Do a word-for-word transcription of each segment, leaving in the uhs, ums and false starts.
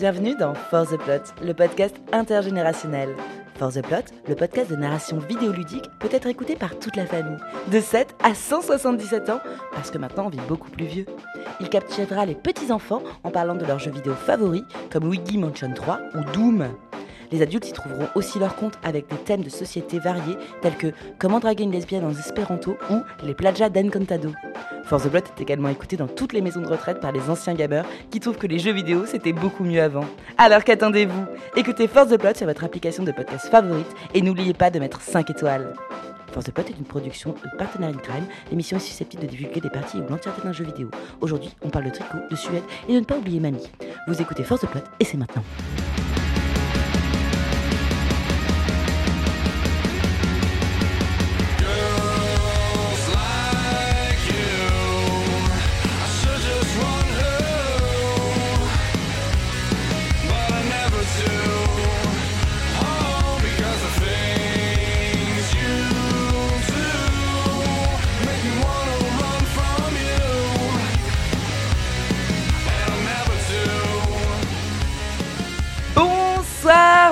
Bienvenue dans For the Plot, le podcast intergénérationnel. For the Plot, le podcast de narration vidéoludique peut être écouté par toute la famille, de sept à cent soixante-dix-sept ans, parce que maintenant on vit beaucoup plus vieux. Il captivera les petits-enfants en parlant de leurs jeux vidéo favoris, comme Luigi's Mansion trois ou Doom. Les adultes y trouveront aussi leur compte avec des thèmes de société variés, tels que Comment draguer une lesbienne en espéranto ou Les plagiats d'Encanto. For the Plot est également écouté dans toutes les maisons de retraite par les anciens gamers qui trouvent que les jeux vidéo c'était beaucoup mieux avant. Alors qu'attendez-vous? Écoutez For the Plot sur votre application de podcast favorite et n'oubliez pas de mettre cinq étoiles. For the Plot est une production de Partners in Crime. L'émission est susceptible de divulguer des parties ou l'entièreté d'un jeu vidéo. Aujourd'hui, on parle de tricot, de Suède et de ne pas oublier Mamie. Vous écoutez For the Plot et c'est maintenant.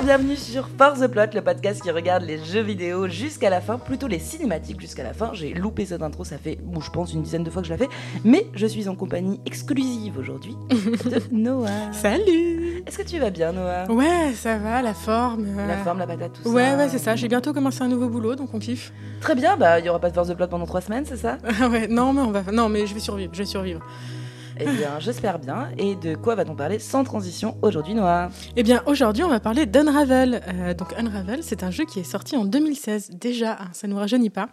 Bienvenue sur For the Plot, le podcast qui regarde les jeux vidéo jusqu'à la fin, plutôt les cinématiques jusqu'à la fin. J'ai loupé cette intro, ça fait, bon, je pense une dizaine de fois que je la fais, mais je suis en compagnie exclusive aujourd'hui de Noah. Salut! Est-ce que tu vas bien, Noah? Ouais, ça va, la forme. Euh... La forme, la patate, tout ouais, ça. Ouais, ouais, c'est ça. J'ai bientôt commencé un nouveau boulot, donc on kiffe. Très bien, bah, il n'y aura pas de For the Plot pendant trois semaines, c'est ça? Ouais, non, mais on va, non, mais je vais survivre, je vais survivre. Eh bien, j'espère bien. Et de quoi va-t-on parler sans transition aujourd'hui, Noah? Eh bien, aujourd'hui, on va parler d'Unravel. Euh, donc, Unravel, c'est un jeu qui est sorti en deux mille seize, déjà, hein, ça ne nous rajeunit pas.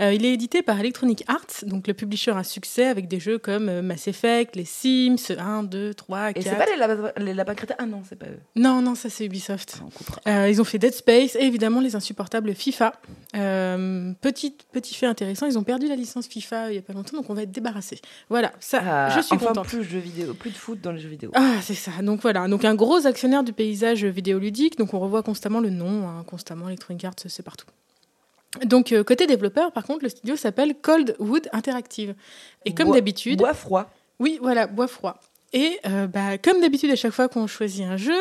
Euh, il est édité par Electronic Arts, donc le publisher à succès, avec des jeux comme euh, Mass Effect, les Sims, un, deux, trois, quatre... Et c'est pas les, lab- les Lapins Crétins? Ah non, c'est pas eux. Non, non, ça c'est Ubisoft. Ah, on comprend. Euh, ils ont fait Dead Space et évidemment les insupportables FIFA. Euh, petit, petit fait intéressant, ils ont perdu la licence FIFA il y a pas longtemps, donc on va être débarrassés. Voilà, ça, ah, je suis... Enfin, plus de jeux vidéo, plus de foot dans les jeux vidéo. Ah, c'est ça. Donc voilà, donc un gros actionnaire du paysage vidéoludique. Donc on revoit constamment le nom, hein, constamment Electronic Arts, c'est partout. Donc euh, côté développeur, par contre, le studio s'appelle Coldwood Interactive. Et comme bois, d'habitude, bois froid. Oui, voilà, bois froid. Et euh, bah, comme d'habitude, à chaque fois qu'on choisit un jeu,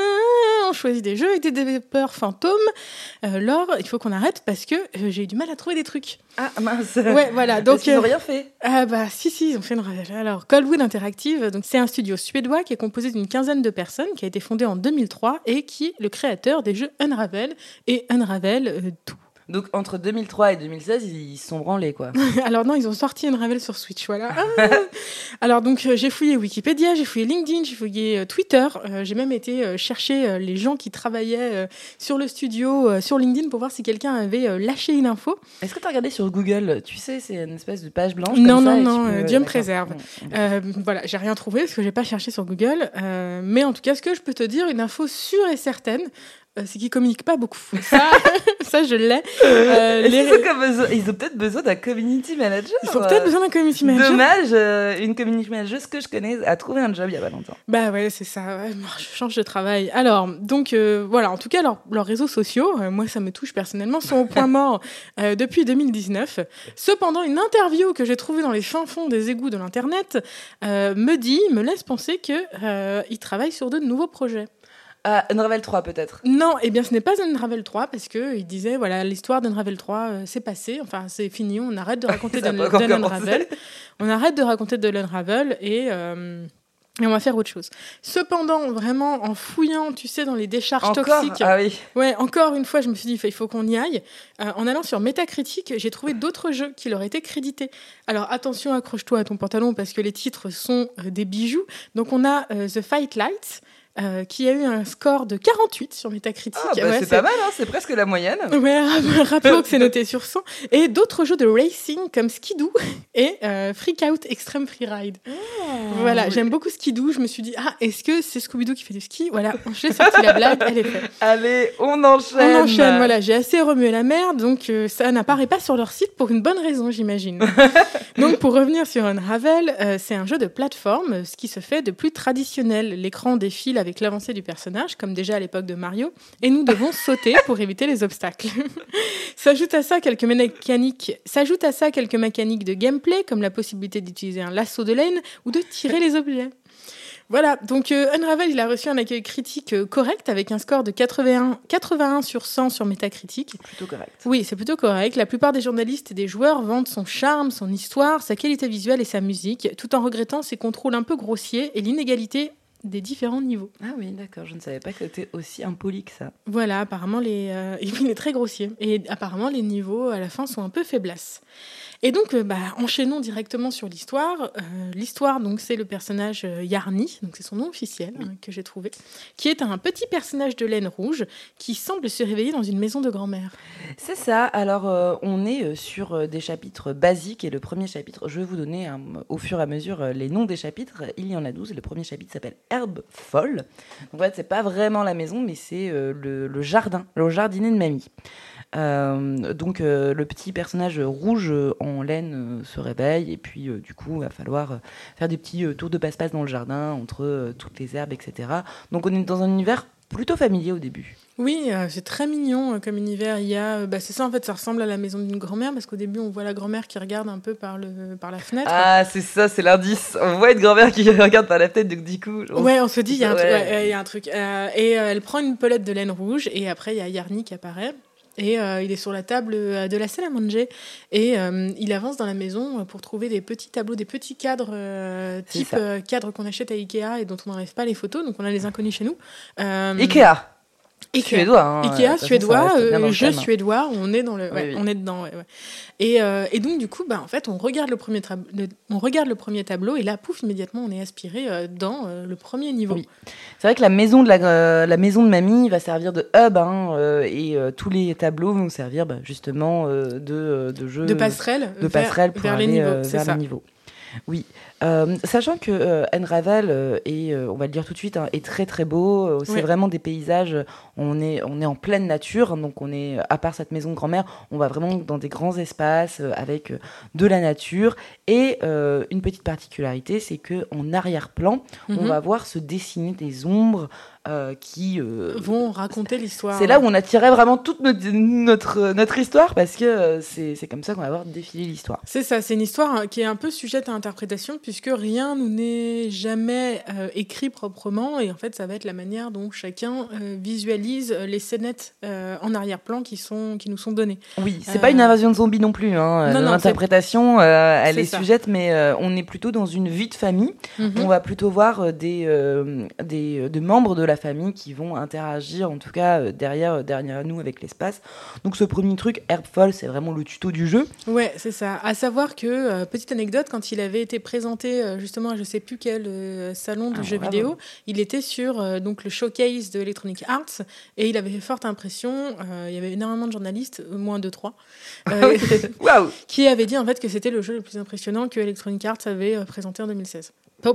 on choisit des jeux avec des développeurs fantômes. Euh, Laure, il faut qu'on arrête parce que euh, j'ai eu du mal à trouver des trucs. Ah mince. Ouais, voilà. Donc, parce qu'ils n'ont euh, rien fait. Ah bah si, si, ils ont fait une... Alors, Coldwood Interactive, donc, c'est un studio suédois qui est composé d'une quinzaine de personnes, qui a été fondé en deux mille trois et qui est le créateur des jeux Unravel et Unravel euh, deux. Donc, entre deux mille trois et deux mille seize, ils se sont branlés, quoi. Alors non, ils ont sorti Unravel sur Switch, voilà. Ah. Alors donc, euh, j'ai fouillé Wikipédia, j'ai fouillé LinkedIn, j'ai fouillé euh, Twitter. Euh, j'ai même été euh, chercher euh, les gens qui travaillaient euh, sur le studio, euh, sur LinkedIn, pour voir si quelqu'un avait euh, lâché une info. Est-ce que tu as regardé sur Google? Tu sais, c'est une espèce de page blanche. Non, comme non, ça, non, euh, Dieu me préserve. Euh, voilà, j'ai rien trouvé parce que j'ai pas cherché sur Google. Euh, mais en tout cas, ce que je peux te dire, une info sûre et certaine, Euh, c'est qu'ils communiquent pas beaucoup. Ça, ça je l'ai. Euh, les... ils, ont besoin... ils ont peut-être besoin d'un community manager. Ils ont peut-être besoin d'un community manager. Dommage, euh, une community manager, ce que je connais, a trouvé un job il y a pas longtemps. Bah ouais, c'est ça. Ouais, je change de travail. Alors, donc, euh, voilà. En tout cas, leur, leurs réseaux sociaux, euh, moi ça me touche personnellement, sont au point mort euh, depuis deux mille dix-neuf. Cependant, une interview que j'ai trouvée dans les fins fonds des égouts de l'Internet euh, me dit, me laisse penser qu'ils euh, travaillent sur de nouveaux projets. Euh, Unravel trois peut-être? Non, eh bien ce n'est pas Unravel trois parce qu'il disait voilà, l'histoire d'Unravel trois euh, c'est passé, enfin c'est fini, on arrête de raconter de l'Unravel, on arrête de raconter de l'Unravel et, euh, et on va faire autre chose. Cependant, vraiment en fouillant, tu sais, dans les décharges encore toxiques, ah oui. Ouais, encore une fois je me suis dit il faut qu'on y aille, euh, en allant sur Metacritic j'ai trouvé d'autres jeux qui leur étaient crédités. Alors attention, accroche-toi à ton pantalon parce que les titres sont euh, des bijoux. Donc on a euh, The Fight Lights, Euh, qui a eu un score de quarante-huit sur Metacritic. Ah, bah ouais, c'est, c'est pas mal, hein, c'est presque la moyenne. Ouais, rappelons que c'est noté sur cent. Et d'autres jeux de racing comme Skidoo et euh, Freakout Extreme Freeride. Oh, voilà, oui. J'aime beaucoup Skidoo. Je me suis dit, ah, est-ce que c'est Scooby-Doo qui fait du ski? Voilà, j'ai sorti la blague, elle est faite. Allez, on enchaîne. On enchaîne, voilà, j'ai assez remué la merde, donc euh, ça n'apparaît pas sur leur site pour une bonne raison, j'imagine. Donc, pour revenir sur Unravel, euh, c'est un jeu de plateforme, ce qui se fait de plus traditionnel. L'écran défile avec l'avancée du personnage, comme déjà à l'époque de Mario, et nous devons sauter pour éviter les obstacles. S'ajoutent à ça quelques mécaniques, s'ajoutent à ça quelques mécaniques de gameplay, comme la possibilité d'utiliser un lasso de laine ou de tirer les objets. Voilà, donc euh, Unravel, il a reçu un accueil critique euh, correct, avec un score de quatre-vingt-un sur cent sur Metacritic. C'est plutôt correct. Oui, c'est plutôt correct. La plupart des journalistes et des joueurs vantent son charme, son histoire, sa qualité visuelle et sa musique, tout en regrettant ses contrôles un peu grossiers et l'inégalité des différents niveaux. Ah oui, d'accord, je ne savais pas que c'était aussi impoli que ça. Voilà, apparemment, les, euh, il est très grossier. Et apparemment, les niveaux, à la fin, sont un peu faiblesses. Et donc, bah, enchaînons directement sur l'histoire. Euh, l'histoire, donc, c'est le personnage euh, Yarny, donc c'est son nom officiel, hein, que j'ai trouvé, qui est un petit personnage de laine rouge qui semble se réveiller dans une maison de grand-mère. C'est ça. Alors, euh, on est sur des chapitres basiques. Et le premier chapitre, je vais vous donner hein, au fur et à mesure les noms des chapitres. Il y en a douze. Et le premier chapitre s'appelle Herbe folle. Donc, en fait, c'est pas vraiment la maison, mais c'est euh, le, le jardin, le jardinet de mamie. Euh, donc euh, le petit personnage rouge euh, en laine euh, se réveille et puis euh, du coup il va falloir euh, faire des petits euh, tours de passe-passe dans le jardin entre euh, toutes les herbes, et cetera. Donc on est dans un univers plutôt familier au début. Oui, euh, c'est très mignon euh, comme univers. Il y a, euh, bah, c'est ça en fait, ça ressemble à la maison d'une grand-mère parce qu'au début on voit la grand-mère qui regarde un peu par le par la fenêtre. Ah, c'est ça, c'est l'indice. On voit une grand-mère qui regarde par la fenêtre, donc du coup. On... Ouais, on se dit il y a un, ouais. Tru- ouais, y a un truc. Euh, et euh, elle prend une pelette de laine rouge et après il y a Yarny qui apparaît. Et euh, il est sur la table de la salle à manger. Et euh, il avance dans la maison pour trouver des petits tableaux, des petits cadres euh, type euh, cadres qu'on achète à Ikea et dont on n'enlève pas les photos. Donc on a les inconnus chez nous. Euh... Ikea Ikea, suédois, hein, Ikea, façon, suédois, euh, jeu suédois, on est dans le, ouais, oui, oui. on est dedans. Ouais, ouais. Et, euh, et donc du coup, bah en fait, on regarde le premier, tra- le, on regarde le premier tableau et là, pouf, immédiatement, on est aspiré euh, dans euh, le premier niveau. Oui. C'est vrai que la maison de la, euh, la maison de mamie va servir de hub, hein, euh, et euh, tous les tableaux vont servir bah, justement euh, de de jeu, de passerelle, de passerelle vers, vers aller, les niveaux, euh, c'est vers ça. Les niveaux. Oui, euh, sachant que euh, Unravel euh, est, euh, on va le dire tout de suite, hein, est très très beau, euh, c'est oui. vraiment des paysages, on est, on est en pleine nature, donc on est, à part cette maison de grand-mère, on va vraiment dans des grands espaces euh, avec euh, de la nature, et euh, une petite particularité, c'est qu'en arrière-plan, mm-hmm. on va voir se dessiner des ombres, Euh, qui euh, vont raconter l'histoire. C'est là où on a tiré vraiment toute notre notre, notre histoire parce que euh, c'est c'est comme ça qu'on va voir défiler l'histoire. C'est ça, c'est une histoire qui est un peu sujette à interprétation puisque rien n'est jamais euh, écrit proprement et en fait ça va être la manière dont chacun euh, visualise les scénettes euh, en arrière-plan qui sont qui nous sont données. Oui, c'est euh... pas une invasion de zombies non plus. Hein. Non, non, l'interprétation euh, elle est ça. sujette, mais euh, on est plutôt dans une vie de famille. Mm-hmm. On va plutôt voir des euh, des de membres de la la famille qui vont interagir en tout cas derrière, derrière nous avec l'espace. Donc ce premier truc, Herbe folle, c'est vraiment le tuto du jeu. Ouais, c'est ça. À savoir que, euh, petite anecdote, quand il avait été présenté euh, justement à je sais plus quel euh, salon de ah, jeux bravo. vidéo, il était sur euh, donc, le showcase de Electronic Arts et il avait fait forte impression, euh, il y avait énormément de journalistes, moins de trois, euh, wow. qui avaient dit en fait que c'était le jeu le plus impressionnant que Electronic Arts avait euh, présenté en deux mille seize.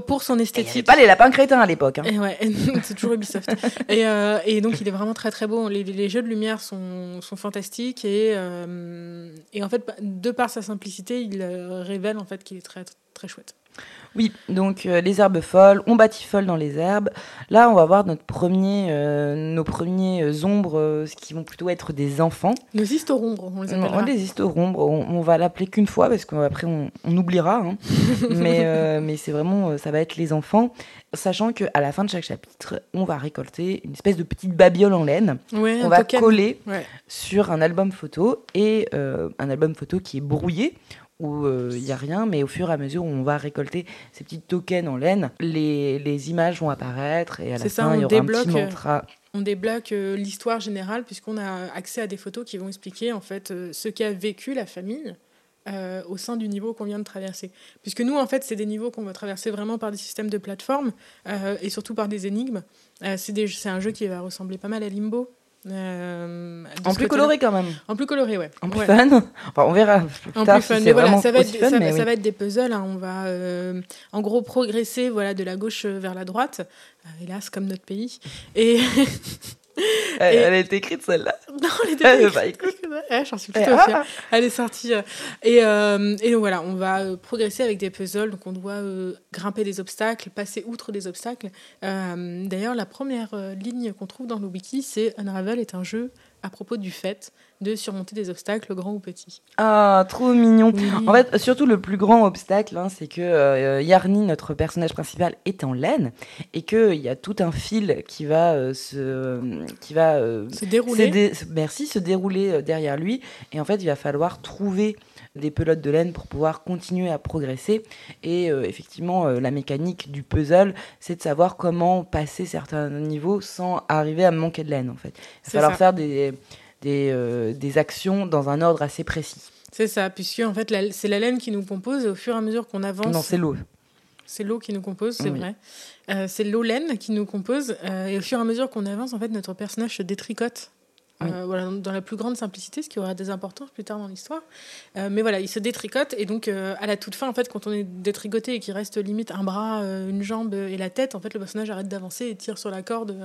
Pour son esthétique. C'est pas les lapins crétins à l'époque. Hein. Et ouais, c'est toujours Ubisoft. et, euh, et donc il est vraiment très très beau. Les, les jeux de lumière sont, sont fantastiques et, euh, et en fait de par sa simplicité, il révèle en fait qu'il est très très chouette. Oui, donc euh, les herbes folles, on batifole dans les herbes. Là, on va voir notre premier, euh, nos premiers euh, ombres, euh, qui vont plutôt être des enfants. Nos historumbres, on les appellera. Les historumbres, on, on va l'appeler qu'une fois parce qu'après on, on oubliera. Hein. mais euh, mais c'est vraiment, euh, ça va être les enfants, sachant que à la fin de chaque chapitre, on va récolter une espèce de petite babiole en laine. Ouais, on va token. coller ouais. sur un album photo et euh, un album photo qui est brouillé. Où il euh, n'y a rien, mais au fur et à mesure où on va récolter ces petits tokens en laine, les, les images vont apparaître et à la c'est fin, il y aura débloque, un petit mantra. On débloque euh, l'histoire générale puisqu'on a accès à des photos qui vont expliquer en fait, euh, ce qu'a vécu la famille euh, au sein du niveau qu'on vient de traverser. Puisque nous, en fait, c'est des niveaux qu'on va traverser vraiment par des systèmes de plateforme euh, et surtout par des énigmes. Euh, c'est, des, c'est un jeu qui va ressembler pas mal à Limbo. Euh, en plus coloré quand même. En plus coloré, ouais. En plus ouais. fun. Enfin, on verra plus en tard. Plus fun, si c'est voilà, ça va être, fun, ça, mais ça oui. va être des puzzles. Hein. On va, euh, en gros, progresser, voilà, de la gauche vers la droite. Euh, hélas, comme notre pays. Et. Et... Elle, elle est écrite celle-là. Non, elle était écrite. Bah, écoute, eh, j'en suis plutôt eh, fière. Ah, ah. Elle est sortie. Et, euh, et donc voilà, on va progresser avec des puzzles. Donc on doit euh, grimper des obstacles, passer outre des obstacles. Euh, d'ailleurs, la première euh, ligne qu'on trouve dans le wiki, c'est « Unravel est un jeu » à propos du fait de surmonter des obstacles, grands ou petits. Ah, trop mignon. Oui. En fait, surtout le plus grand obstacle, hein, c'est que euh, Yarny, notre personnage principal, est en laine et que il y a tout un fil qui va euh, se qui va euh, se dérouler. Dé- merci, se dérouler derrière lui. Et en fait, il va falloir trouver des pelotes de laine pour pouvoir continuer à progresser. Et euh, effectivement, euh, la mécanique du puzzle, c'est de savoir comment passer certains niveaux sans arriver à manquer de laine, en fait. Il va falloir ça. faire des Des, euh, des actions dans un ordre assez précis. C'est ça, puisque en fait, la, c'est la laine qui nous compose et au fur et à mesure qu'on avance... Non, c'est l'eau. C'est l'eau qui nous compose, c'est oui. vrai. Euh, c'est l'eau laine qui nous compose euh, et au fur et à mesure qu'on avance, en fait, notre personnage se détricote. Oui. Euh, voilà, dans la plus grande simplicité, ce qui aura des importances plus tard dans l'histoire. Euh, mais voilà, il se détricote et donc euh, à la toute fin, en fait, quand on est détricoté et qu'il reste limite un bras, euh, une jambe et la tête, en fait, le personnage arrête d'avancer et tire sur la corde. Euh,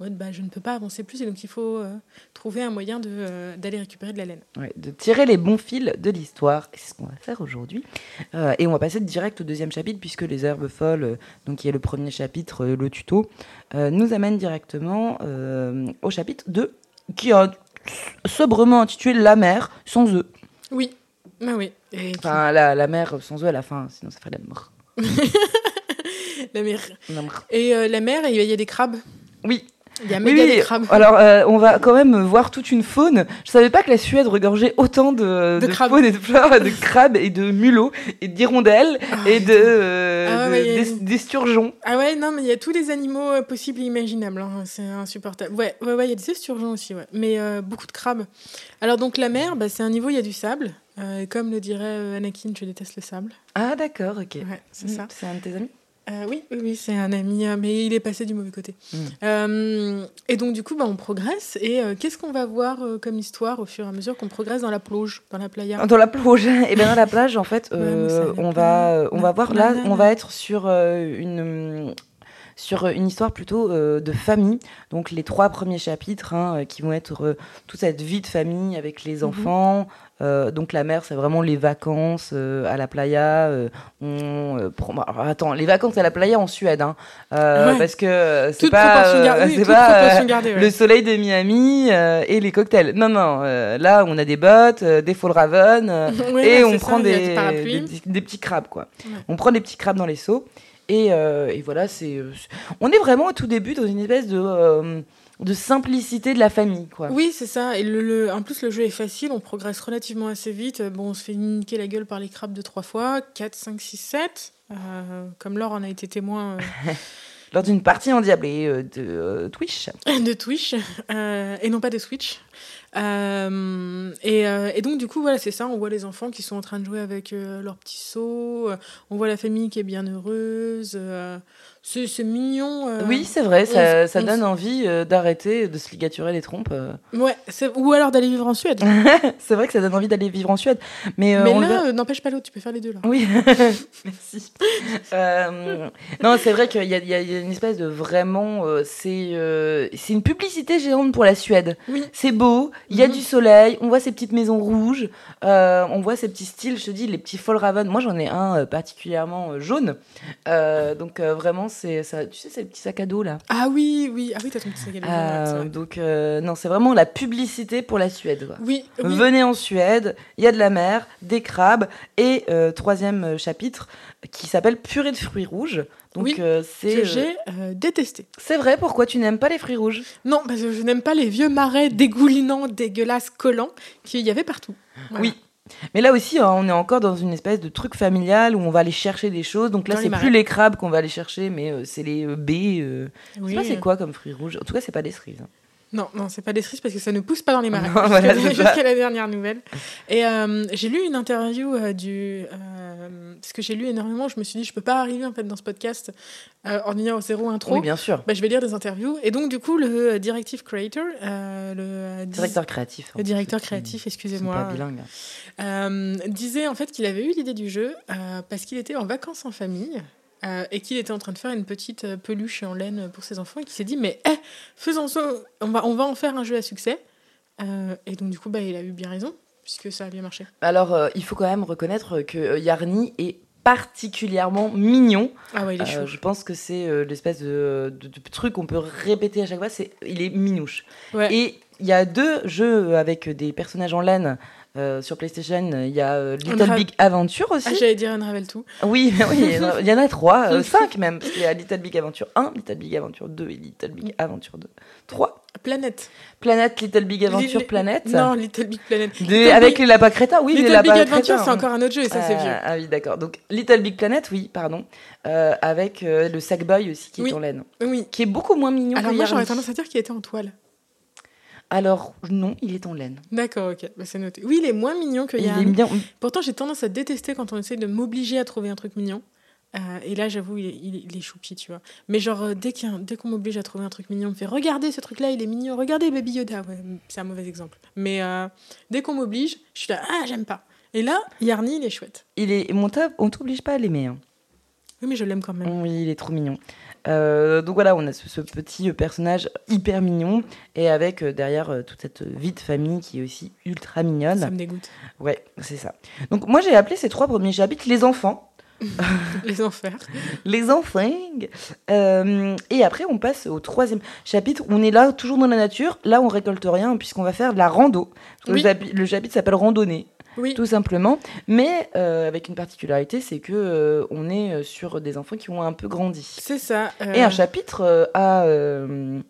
en mode, bah, je ne peux pas avancer plus et donc il faut euh, trouver un moyen de, euh, d'aller récupérer de la laine. Ouais, de tirer les bons fils de l'histoire, c'est ce qu'on va faire aujourd'hui. Euh, et on va passer direct au deuxième chapitre puisque les herbes folles, euh, donc qui est le premier chapitre, euh, le tuto, euh, nous amène directement euh, au chapitre deux. Qui a sobrement intitulé La mer sans œufs. Oui, bah oui. Et qui... Enfin, la, la mer sans œufs à la fin, sinon ça ferait la mort. la mer. La mort. Et euh, la mer, il y a des crabes. Oui. Il y a méga oui, des crabes. Alors, euh, on va quand même voir toute une faune. Je savais pas que la Suède regorgeait autant de, de, de faune et de fleurs, de crabes et de mulots et d'hirondelles ah, et de, euh, ah ouais, de ouais, des, des sturgeons. Ah ouais, non, mais il y a tous les animaux euh, possibles et imaginables. Hein, c'est insupportable. Ouais, ouais, ouais, il y a des sturgeons aussi, ouais. Mais euh, beaucoup de crabes. Alors donc la mer, bah, c'est un niveau, il y a du sable. Euh, comme le dirait Anakin, je déteste le sable. Ah d'accord, ok. Ouais, c'est mmh, ça. C'est un de tes amis ? Euh, oui, oui, c'est un ami, mais il est passé du mauvais côté. Mmh. Euh, et donc, du coup, bah, on progresse. Et euh, qu'est-ce qu'on va voir euh, comme histoire au fur et à mesure qu'on progresse dans la plage, dans la playa ? Dans la plage. Et bien, dans la plage, en fait, euh, ouais, on va, on va voir là, on va être sur euh, une... sur une histoire plutôt euh, de famille, donc les trois premiers chapitres hein, qui vont être euh, toute cette vie de famille avec les enfants, mmh. euh, donc la mère c'est vraiment les vacances euh, à la playa, euh, on, euh, pro... Alors, attends, les vacances à la playa en Suède, hein, euh, ouais. parce que c'est toute pas, euh, gar... oui, c'est pas euh, gardée, ouais. le soleil de Miami euh, et les cocktails, non non, euh, là on a des bottes, euh, des Fjällräven euh, ouais, et ouais, on prend ça, des, des, des, des petits crabes quoi, ouais. on prend des petits crabes dans les seaux. Et, euh, et voilà, c'est, on est vraiment au tout début dans une espèce de, euh, de simplicité de la famille, quoi. Oui, c'est ça. Et le, le, en plus, le jeu est facile, on progresse relativement assez vite. Bon, on se fait niquer la gueule par les crabes deux, trois fois, quatre, cinq, six, sept. Euh, comme Laure en a été témoin... Euh... Lors d'une partie endiablée euh, de euh, Twitch. De Twitch, euh, et non pas de Switch. Euh, et, euh, et donc, du coup, voilà, c'est ça. On voit les enfants qui sont en train de jouer avec euh, leurs petits seaux. Euh, on voit la famille qui est bien heureuse. Euh, c'est, c'est mignon. Euh, oui, c'est vrai. Ça, on, ça donne on... envie euh, d'arrêter de se ligaturer les trompes. Euh. Ouais, c'est... Ou alors d'aller vivre en Suède. C'est vrai que ça donne envie d'aller vivre en Suède. Mais, euh, mais là, le... euh, n'empêche pas l'autre. Tu peux faire les deux, là. Oui, merci. euh, non, c'est vrai qu'il y a, y a une espèce de vraiment... Euh, c'est, euh, c'est une publicité géante pour la Suède. Oui. C'est beau. Il y a mmh. du soleil, on voit ces petites maisons rouges, euh, on voit ces petits styles, je te dis, les petits Fjällräven. Moi, j'en ai un euh, particulièrement euh, jaune. Euh, donc, euh, vraiment, c'est, ça, tu sais, c'est le petit sac à dos, là. Ah oui, oui, ah, oui t'as ton petit sac à dos. Euh, là, donc, euh, non, c'est vraiment la publicité pour la Suède. Quoi. Oui, oui. Venez en Suède, il y a de la mer, des crabes, et euh, troisième chapitre qui s'appelle Purée de fruits rouges. Donc, oui, euh, c'est, que j'ai euh, détesté. C'est vrai, pourquoi tu n'aimes pas les fruits rouges ? Non, parce que je n'aime pas les vieux marais dégoulinants, dégueulasses, collants qu'il y avait partout. Voilà. Oui, mais là aussi, on est encore dans une espèce de truc familial où on va aller chercher des choses. Donc là, dans c'est plus les crabes qu'on va aller chercher, mais euh, c'est les euh, baies. Euh... Oui. Je sais pas c'est quoi comme fruits rouges. En tout cas, c'est pas des cerises. Hein. Non, non, c'est pas des cerises parce que ça ne pousse pas dans les marais. Non, voilà, jusqu'à, jusqu'à la dernière nouvelle. Et euh, j'ai lu une interview euh, du... Euh, parce que j'ai lu énormément, je me suis dit, je peux pas arriver en fait dans ce podcast euh, en ayant zéro intro. Oui, bien sûr. Bah, je vais lire des interviews. Et donc, du coup, le euh, directive creator... Euh, le euh, dis... directeur créatif. Le directeur créatif, excusez-moi. Ils sont pas bilingues. Euh, disait en fait qu'il avait eu l'idée du jeu euh, parce qu'il était en vacances en famille. Euh, et qu'il était en train de faire une petite euh, peluche en laine pour ses enfants et qu'il s'est dit mais eh, faisons ça, on va, on va en faire un jeu à succès Euh, et donc, du coup, bah, il a eu bien raison, puisque ça a bien marché. Alors, euh, il faut quand même reconnaître que Yarny est particulièrement mignon. Ah ouais, il est euh, chou. Je pense que c'est euh, l'espèce de, de, de truc qu'on peut répéter à chaque fois, c'est il est minouche. Ouais. Et il y a deux jeux avec des personnages en laine euh, sur PlayStation. Il y a euh, Little Unra- Big Adventure aussi. Ah, j'allais dire Unravel deux. Oui, mais oui, il y en a trois, euh, cinq même. Il y a Little Big Adventure un, Little Big Adventure deux et Little Big Adventure deux. Trois. Planète. Planète, Little Big Adventure L- Planète. Non, Little Big Planète. Des, avec Big... les lapins crétins, oui. Little les Big Adventure, crétins, c'est encore un autre jeu et ça, euh, c'est vieux. Ah oui, d'accord. Donc, Little Big Planète, oui, pardon. Euh, avec euh, le Sackboy aussi qui oui. est en laine. Oui. Qui est beaucoup moins mignon. Alors, que moi, Yarny. J'aurais tendance à dire qu'il était en toile. Alors, non, il est en laine. D'accord, ok. Bah, c'est noté. Oui, il est moins mignon que Yarny. Il est bien... Pourtant, j'ai tendance à détester quand on essaie de m'obliger à trouver un truc mignon. Euh, et là, j'avoue, il est, il, est, il est choupi, tu vois. Mais genre, euh, dès, qu'il a, dès qu'on m'oblige à trouver un truc mignon, on me fait « Regardez ce truc-là, il est mignon. Regardez Baby Yoda. » Ouais, c'est un mauvais exemple. Mais euh, dès qu'on m'oblige, je suis là « Ah, j'aime pas. » Et là, Yarny, il est chouette. Il est, mon tab, on t'oblige pas à l'aimer. Hein. Oui, mais je l'aime quand même. Oui, il est trop mignon. Euh, donc voilà, on a ce, ce petit personnage hyper mignon et avec euh, derrière euh, toute cette vie de famille qui est aussi ultra mignonne. Ça me dégoûte. Ouais, c'est ça. Donc moi, j'ai appelé ces trois premiers chapitres « Les enfants ». Les enfers. Les enfers. Euh, et après, on passe au troisième chapitre. On est là, toujours dans la nature. Là, on récolte rien, puisqu'on va faire de la rando. Oui. Le chapitre s'appelle Randonnée, oui. tout simplement. Mais euh, avec une particularité, c'est qu'on euh, est sur des enfants qui ont un peu grandi. C'est ça. Euh... Et un chapitre euh, à, euh,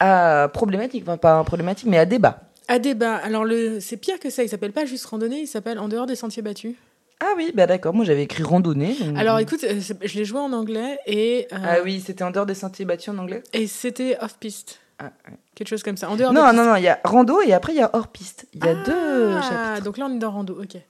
à problématique. Enfin, pas à problématique, mais à débat. À débat. Alors, le... c'est pire que ça. Il ne s'appelle pas juste Randonnée, il s'appelle En dehors des sentiers battus. Ah oui, bah d'accord, moi j'avais écrit randonnée. Donc... Alors écoute, je l'ai joué en anglais et... Euh... Ah oui, c'était en dehors des sentiers battus en anglais. Et c'était off-piste. Ah, ouais. Quelque chose comme ça. En dehors non, de non, non, il y a rando et après il y a hors-piste. Il y a ah, deux chapitres. Donc là on est dans rando, ok.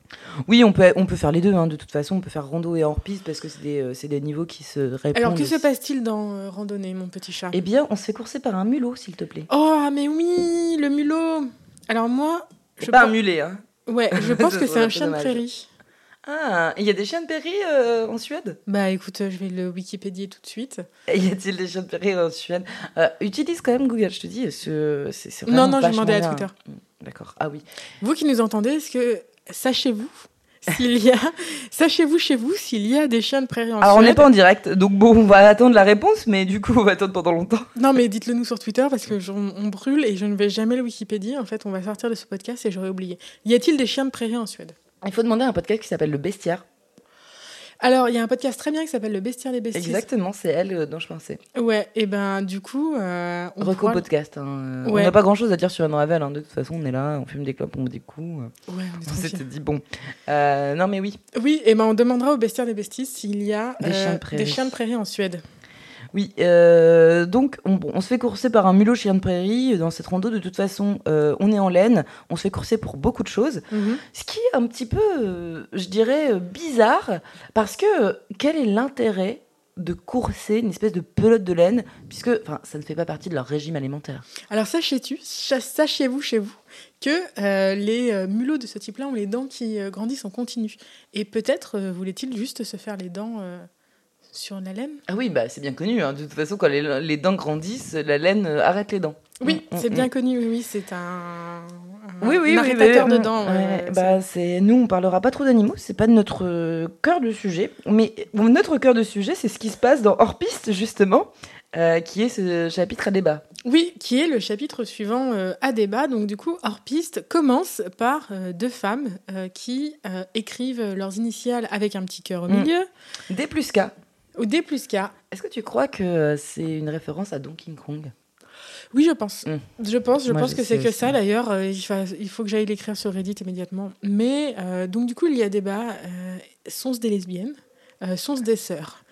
Oui, on peut, on peut faire les deux, hein, de toute façon, on peut faire rando et hors-piste parce que c'est des, c'est des niveaux qui se répondent. Alors que aussi. Se passe-t-il dans euh, randonnée, mon petit chat ? Eh bien, on se fait courser par un mulot, s'il te plaît. Oh, mais oui, le mulot ! Alors moi... C'est je pas pense... un mulet, hein. Ouais, je pense que c'est un chien de prairie. Ah, il y a des chiens de prairie euh, en Suède ? Bah écoute, je vais le Wikipédier tout de suite. Y a-t-il des chiens de prairie en Suède ? euh, Utilise quand même Google, je te dis. Ce, c'est, c'est vraiment non, non, j'ai demandé à Twitter. D'accord, ah oui. Vous qui nous entendez, est-ce que sachez-vous s'il y a... Sachez-vous chez vous s'il y a des chiens de prairie en Alors, Suède ? Alors on n'est pas en direct, donc bon, on va attendre la réponse, mais du coup on va attendre pendant longtemps. Non mais dites-le nous sur Twitter, parce que j'on, on brûle et je ne vais jamais le Wikipédier. En fait, on va sortir de ce podcast et j'aurais oublié. Y a-t-il des chiens de prairie en Suède ? Il faut demander un podcast qui s'appelle Le Bestiaire. Alors, il y a un podcast très bien qui s'appelle Le Bestiaire des Besties. Exactement, c'est elle dont je pensais. Ouais, et ben du coup... Euh, on Reco pourra... podcast. Hein. Ouais. On n'a pas grand-chose à dire sur Unravel. Hein. De toute façon, on est là, on fume des clopes, on boit des coups. Ouais, on, on s'était dit bon. Euh, non, mais oui. Oui, et ben on demandera au Bestiaire des Besties s'il y a des, euh, chiens, de des chiens de prairie en Suède. Oui, euh, donc on, bon, on se fait courser par un mulot chien de prairie. Dans cette rando, de toute façon, euh, on est en laine. On se fait courser pour beaucoup de choses. Mm-hmm. Ce qui est un petit peu, euh, je dirais, euh, bizarre. Parce que euh, quel est l'intérêt de courser une espèce de pelote de laine, puisque ça ne fait pas partie de leur régime alimentaire. Alors sachez-tu, sachez-vous chez vous que euh, les euh, mulots de ce type-là ont les dents qui euh, grandissent en continu. Et peut-être euh, voulaient-ils juste se faire les dents... Euh... Sur la laine ? Ah oui, bah, c'est bien connu. Hein. De toute façon, quand les, les dents grandissent, la laine euh, arrête les dents. Oui, mmh, c'est mmh. bien connu. Oui, oui, c'est un, un, oui, oui, un arrêtateur oui, oui, de dents. Ouais, ouais, c'est... Bah, c'est... Nous, on ne parlera pas trop d'animaux. Ce n'est pas notre euh, cœur de sujet. Mais bon, notre cœur de sujet, c'est ce qui se passe dans Hors-Piste, justement, euh, qui est ce chapitre à débat. Oui, qui est le chapitre suivant euh, à débat. Donc, du coup, Hors-Piste commence par euh, deux femmes euh, qui euh, écrivent leurs initiales avec un petit cœur au milieu. Mmh. Des plus K. Ou des plus K. Est-ce que tu crois que c'est une référence à Donkey Kong ? Oui, je pense. Mmh. Je pense, je Moi, pense je que c'est que aussi. Ça. D'ailleurs, euh, il, fa... il faut que j'aille l'écrire sur Reddit immédiatement. Mais euh, donc du coup, il y a débat. Euh, sont-ce des lesbiennes ? euh, Sont-ce des sœurs ?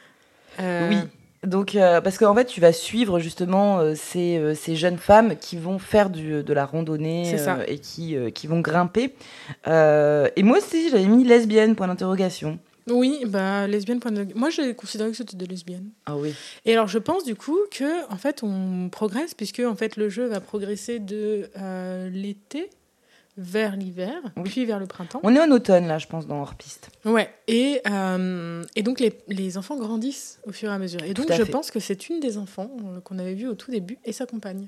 euh... Oui. Donc, euh, parce qu'en fait, tu vas suivre justement euh, ces, euh, ces jeunes femmes qui vont faire du, de la randonnée euh, et qui, euh, qui vont grimper. Euh, et moi aussi, j'avais mis lesbienne, point d'interrogation. Oui, bah, lesbienne. Point de... Moi, j'ai considéré que c'était des lesbiennes. Ah oui. Et alors, je pense du coup que, en fait, on progresse puisque en fait, le jeu va progresser de euh, l'été vers l'hiver, oui. Puis vers le printemps. On est en automne, là, je pense, dans Hors-Piste. Ouais. Et, euh, et donc, les, les enfants grandissent au fur et à mesure. Et donc, je fait. pense que c'est une des enfants euh, qu'on avait vue au tout début et sa compagne.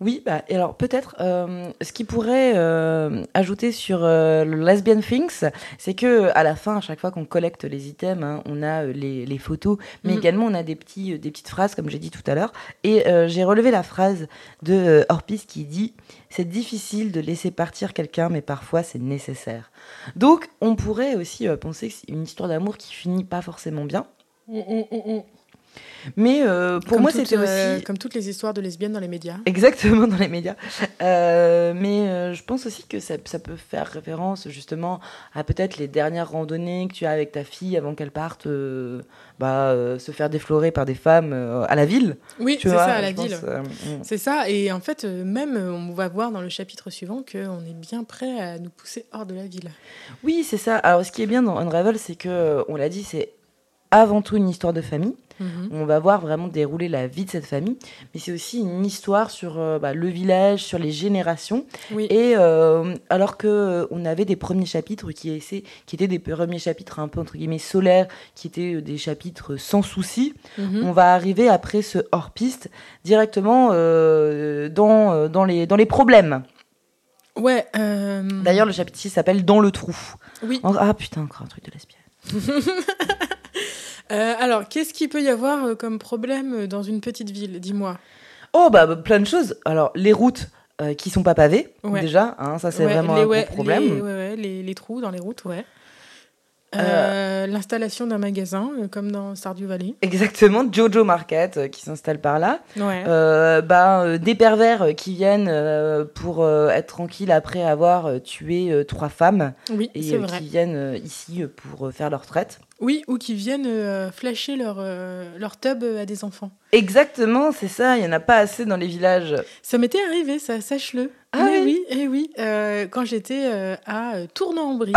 Oui, bah, et alors peut-être, euh, ce qui pourrait euh, ajouter sur euh, le Lesbian Things, c'est qu'à la fin, à chaque fois qu'on collecte les items, hein, on a euh, les, les photos, mais mmh. également, on a des, petits, euh, des petites phrases, comme j'ai dit tout à l'heure. Et euh, j'ai relevé la phrase de euh, Hors-Piste qui dit « C'est difficile de laisser partir quelqu'un mais parfois c'est nécessaire. » Donc on pourrait aussi euh, penser que c'est une histoire d'amour qui finit pas forcément bien. Mmh, mmh, mmh. Mais euh, pour comme moi c'était euh, aussi comme toutes les histoires de lesbiennes dans les médias. Exactement, dans les médias. Euh, mais euh, je pense aussi que ça, ça peut faire référence justement à peut-être les dernières randonnées que tu as avec ta fille avant qu'elle parte euh, bah, euh, se faire déflorer par des femmes euh, à la ville. Oui, c'est vois, ça, à la ville. Pense, euh, c'est ça. Et en fait, euh, même on va voir dans le chapitre suivant qu'on est bien prêt à nous pousser hors de la ville. Oui, c'est ça. Alors ce qui est bien dans Unravel, c'est que on l'a dit, c'est avant tout une histoire de famille. Mmh. On va voir vraiment dérouler la vie de cette famille, mais c'est aussi une histoire sur euh, bah, le village, sur les générations. Oui. Et euh, alors que euh, on avait des premiers chapitres qui, essaient, qui étaient des premiers chapitres un peu entre guillemets solaires, qui étaient des chapitres sans souci, mmh. on va arriver après ce hors-piste directement euh, dans, euh, dans, les, dans les problèmes. Ouais. Euh... D'ailleurs, le chapitre six s'appelle Dans le trou. Oui. En... Ah putain, encore un truc de lesbienne. Euh, alors, qu'est-ce qu'il peut y avoir euh, comme problème dans une petite ville, dis-moi. Oh, bah, bah, plein de choses. Alors, les routes euh, qui sont pas pavées, ouais. déjà, hein, ça c'est ouais, vraiment les, un ouais, gros problème. Les, ouais, ouais, les, les trous dans les routes, ouais. Euh, euh, l'installation d'un magasin, euh, comme dans Stardew Valley. Exactement, Jojo Market euh, qui s'installe par là. Ouais. Euh, bah, euh, des pervers qui viennent euh, pour euh, être tranquilles après avoir euh, tué euh, trois femmes. Oui, et, c'est vrai. Et euh, qui viennent euh, ici euh, pour euh, faire leur traite. Oui, ou qui viennent euh, flasher leur, euh, leur tub à des enfants. Exactement, c'est ça, il n'y en a pas assez dans les villages. Ça m'était arrivé, ça, sache-le. Ah mais oui, oui, eh oui euh, quand j'étais euh, à Tournan-en-Brie.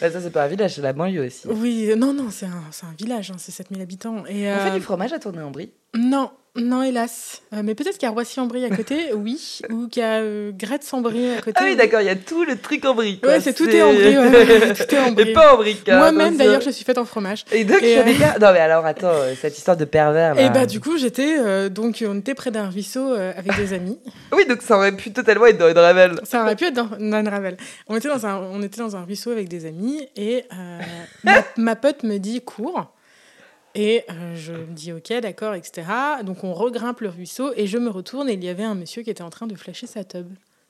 Ça, c'est pas un village, c'est la banlieue aussi. Oui, euh, non, non, c'est un, c'est un village, hein, c'est sept mille habitants. Et, euh... On fait du fromage à Tournan-en-Brie ? Non. Non, hélas. Euh, mais peut-être qu'à Roissy-en-Brie à côté, oui. Ou qu'à euh, Gretz-en-Brie à côté. Ah oui, d'accord, il y a tout le truc en Brie. Ouais, c'est, c'est... tout est en Brie. Ouais. Tout est en Brie. Mais pas en Brie. Moi-même, d'ailleurs, je suis faite en fromage. Et donc, il y a des gars. Non, mais alors, attends, cette histoire de pervers, là. Et bah, du coup, j'étais. Euh, donc, on était près d'un ruisseau euh, avec des amis. Oui, donc ça aurait pu totalement être dans Unravel. Ça aurait pu être dans Unravel. On était dans un, on était dans un ruisseau avec des amis et euh, ma, ma pote me dit cours. Et euh, je me dis ok, d'accord, et cetera. Donc on regrimpe le ruisseau et je me retourne et il y avait un monsieur qui était en train de flasher sa tub.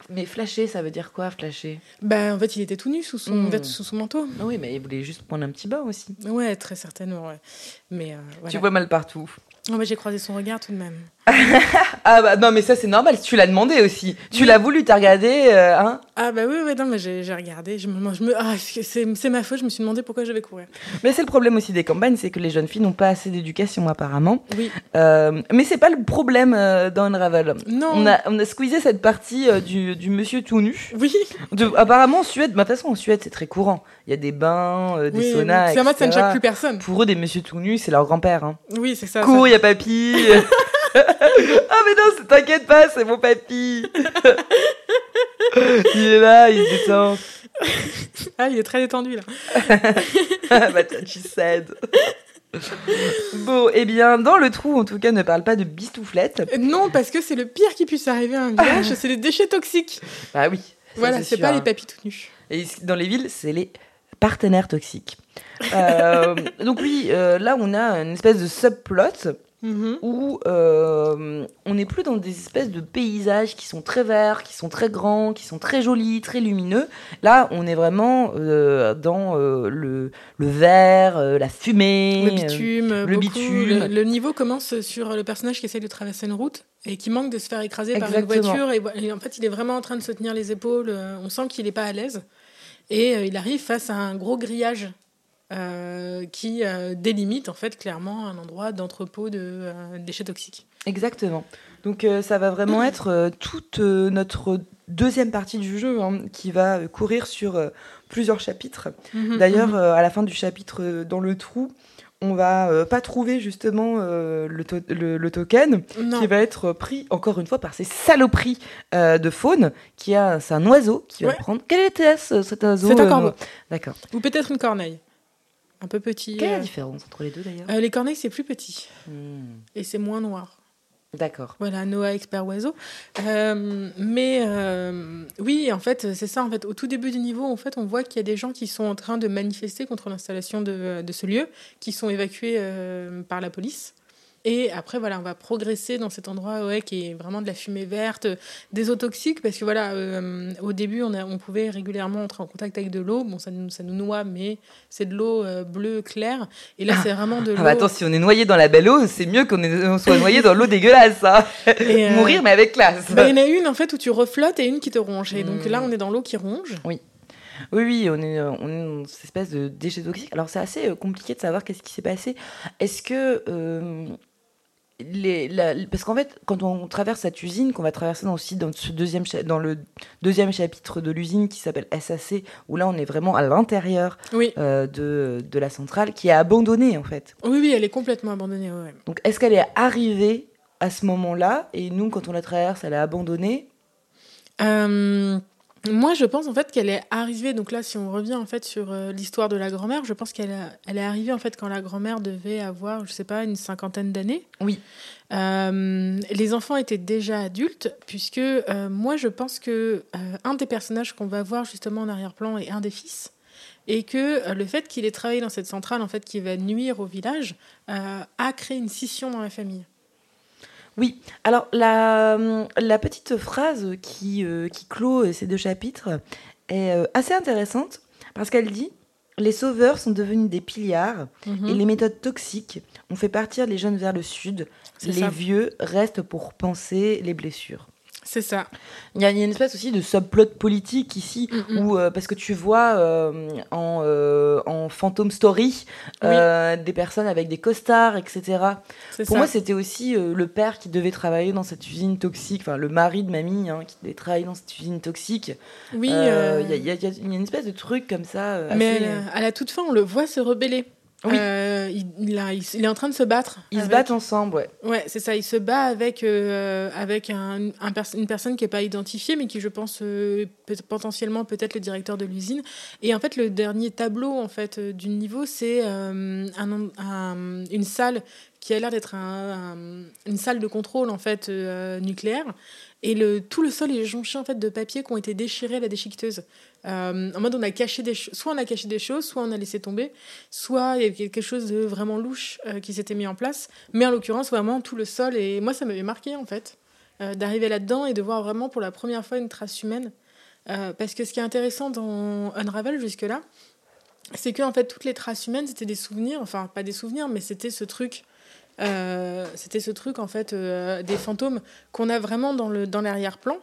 Mais flasher, ça veut dire quoi, flasher ? Bah en fait il était tout nu sous son, mmh. sous son manteau. Oui, mais il voulait juste prendre un petit bain aussi. Ouais, très certainement. Ouais. Mais euh, voilà. Tu vois mal partout. Oh, bah, j'ai croisé son regard tout de même. Ah bah non mais ça c'est normal, tu l'as demandé aussi, tu oui. l'as voulu, t'as regardé, euh, hein. Ah bah oui, oui non mais j'ai, j'ai regardé, je me, je me, ah, c'est, c'est ma faute, je me suis demandé pourquoi j'avais couru. Mais c'est le problème aussi des campagnes, c'est que les jeunes filles n'ont pas assez d'éducation apparemment. Oui. Euh, mais c'est pas le problème euh, dans Unravel. Non. On a, on a squeezé cette partie euh, du, du monsieur tout nu. Oui. De, apparemment en Suède, de toute façon en Suède c'est très courant, il y a des bains, euh, des oui, saunas, oui. Ça, et cetera. Ça ne choque plus personne. Pour eux des messieurs tout nus c'est leur grand-père. Hein. Oui c'est ça. Cours, il y a papy. Ah mais non, t'inquiète pas, c'est mon papy. Il est là, il se détend. Ah, il est très détendu, là. Bah, tu sais. Bon, eh bien, dans le trou, en tout cas, ne parle pas de bistouflette. Non, parce que c'est le pire qui puisse arriver à un village, c'est les déchets toxiques. Bah oui. Ça, voilà, c'est, c'est sûr, pas hein. Les papys tout nus. Et dans les villes, c'est les partenaires toxiques. euh, donc oui, euh, là, on a une espèce de subplot. Mmh. Où euh, on n'est plus dans des espèces de paysages qui sont très verts, qui sont très grands, qui sont très jolis, très lumineux. Là, on est vraiment euh, dans euh, le, le vert, euh, la fumée, le bitume. Euh, le, beaucoup, bitume. Le, le niveau commence sur le personnage qui essaye de traverser une route et qui manque de se faire écraser. Exactement. Par une voiture. Et, et en fait, il est vraiment en train de se tenir les épaules. On sent qu'il n'est pas à l'aise. Et euh, il arrive face à un gros grillage. Euh, qui euh, délimite en fait clairement un endroit d'entrepôt de euh, déchets toxiques. Exactement. Donc euh, ça va vraiment être euh, toute euh, notre deuxième partie du jeu hein, qui va euh, courir sur euh, plusieurs chapitres. Mm-hmm, D'ailleurs, mm-hmm. Euh, à la fin du chapitre euh, dans le trou, on va euh, pas trouver justement euh, le, to- le, le token non. qui va être pris encore une fois par ces saloperies euh, de faune qui a c'est un oiseau qui ouais. va prendre. Quel était ce, cet oiseau? C'est un euh, corbeau. D'accord. Ou peut-être une corneille. Un peu petit. Quelle est la euh... différence entre les deux d'ailleurs? euh, Les corneilles c'est plus petit mmh. et c'est moins noir. D'accord. Voilà, Noah, expert oiseau. Euh, mais euh, oui, en fait, c'est ça. En fait, au tout début du niveau, en fait, on voit qu'il y a des gens qui sont en train de manifester contre l'installation de, de ce lieu, qui sont évacués euh, par la police. Et après, voilà, on va progresser dans cet endroit ouais, qui est vraiment de la fumée verte, des eaux toxiques, parce que voilà, euh, au début, on, a, on pouvait régulièrement entrer en contact avec de l'eau. Bon, ça nous, ça nous noie, mais c'est de l'eau euh, bleue claire. Et là, c'est vraiment de l'eau... Ah bah attends, si on est noyé dans la belle eau, c'est mieux qu'on est, on soit noyé dans l'eau dégueulasse. Hein. Et euh... Mourir, mais avec classe. Bah, il y en a une, en fait, où tu reflottes et une qui te ronge. Et donc là, on est dans l'eau qui ronge. Oui. Oui, oui, on est, on est dans cette espèce de déchets toxiques. Alors, c'est assez compliqué de savoir qu'est-ce qui s'est passé. Est-ce que... Euh... Les, la, parce qu'en fait, quand on traverse cette usine, qu'on va traverser dans, aussi dans, ce deuxième, dans le deuxième chapitre de l'usine qui s'appelle S A C, où là on est vraiment à l'intérieur oui. euh, de, de la centrale, qui est abandonnée en fait. Oui, oui, elle est complètement abandonnée. Ouais. Donc est-ce qu'elle est arrivée à ce moment-là, et nous, quand on la traverse, elle est abandonnée euh... Moi, je pense en fait qu'elle est arrivée. Donc là, si on revient en fait sur euh, l'histoire de la grand-mère, je pense qu'elle a, elle est arrivée en fait quand la grand-mère devait avoir, je sais pas, une cinquantaine d'années. Oui. Euh, les enfants étaient déjà adultes, puisque euh, moi, je pense que euh, un des personnages qu'on va voir justement en arrière-plan est un des fils, et que euh, le fait qu'il ait travaillé dans cette centrale en fait qui va nuire au village euh, a créé une scission dans la famille. Oui, alors la, la petite phrase qui, euh, qui clôt ces deux chapitres est euh, assez intéressante parce qu'elle dit « Les sauveurs sont devenus des pillards mmh. et les méthodes toxiques ont fait partir les jeunes vers le sud. C'est les ça. Vieux restent pour panser les blessures. » C'est ça. Il y a une espèce aussi de subplot politique ici, mm-hmm. où, euh, parce que tu vois euh, en, euh, en Phantom Story euh, oui. des personnes avec des costards, et cetera. C'est Pour ça. Moi, c'était aussi euh, le père qui devait travailler dans cette usine toxique, enfin le mari de mamie hein, qui devait travailler dans cette usine toxique. Oui. Il euh, euh... y, y, y a une espèce de truc comme ça. Euh, Mais assez... à la toute fin, on le voit se rebeller. Oui. Euh, il, là, il, il est en train de se battre. Ils avec... se battent ensemble, ouais. Ouais, c'est ça. Il se bat avec, euh, avec un, un pers- une personne qui n'est pas identifiée, mais qui, je pense, euh, peut- potentiellement peut-être le directeur de l'usine. Et en fait, le dernier tableau en fait, euh, du niveau, c'est euh, un, un, une salle qui a l'air d'être un, un, une salle de contrôle en fait, euh, nucléaire. Et le, tout le sol est jonché en fait, de papiers qui ont été déchirés à la déchiqueteuse. Euh, en mode, on a caché des cho- soit on a caché des choses, soit on a laissé tomber, soit il y a quelque chose de vraiment louche euh, qui s'était mis en place. Mais en l'occurrence, vraiment, tout le sol... Et moi, ça m'avait marqué, en fait, euh, d'arriver là-dedans et de voir vraiment pour la première fois une trace humaine. Euh, parce que ce qui est intéressant dans Unravel, jusque-là, c'est que en fait, toutes les traces humaines, c'était des souvenirs. Enfin, pas des souvenirs, mais c'était ce truc... Euh, c'était ce truc en fait euh, des fantômes qu'on a vraiment dans, le, dans l'arrière-plan,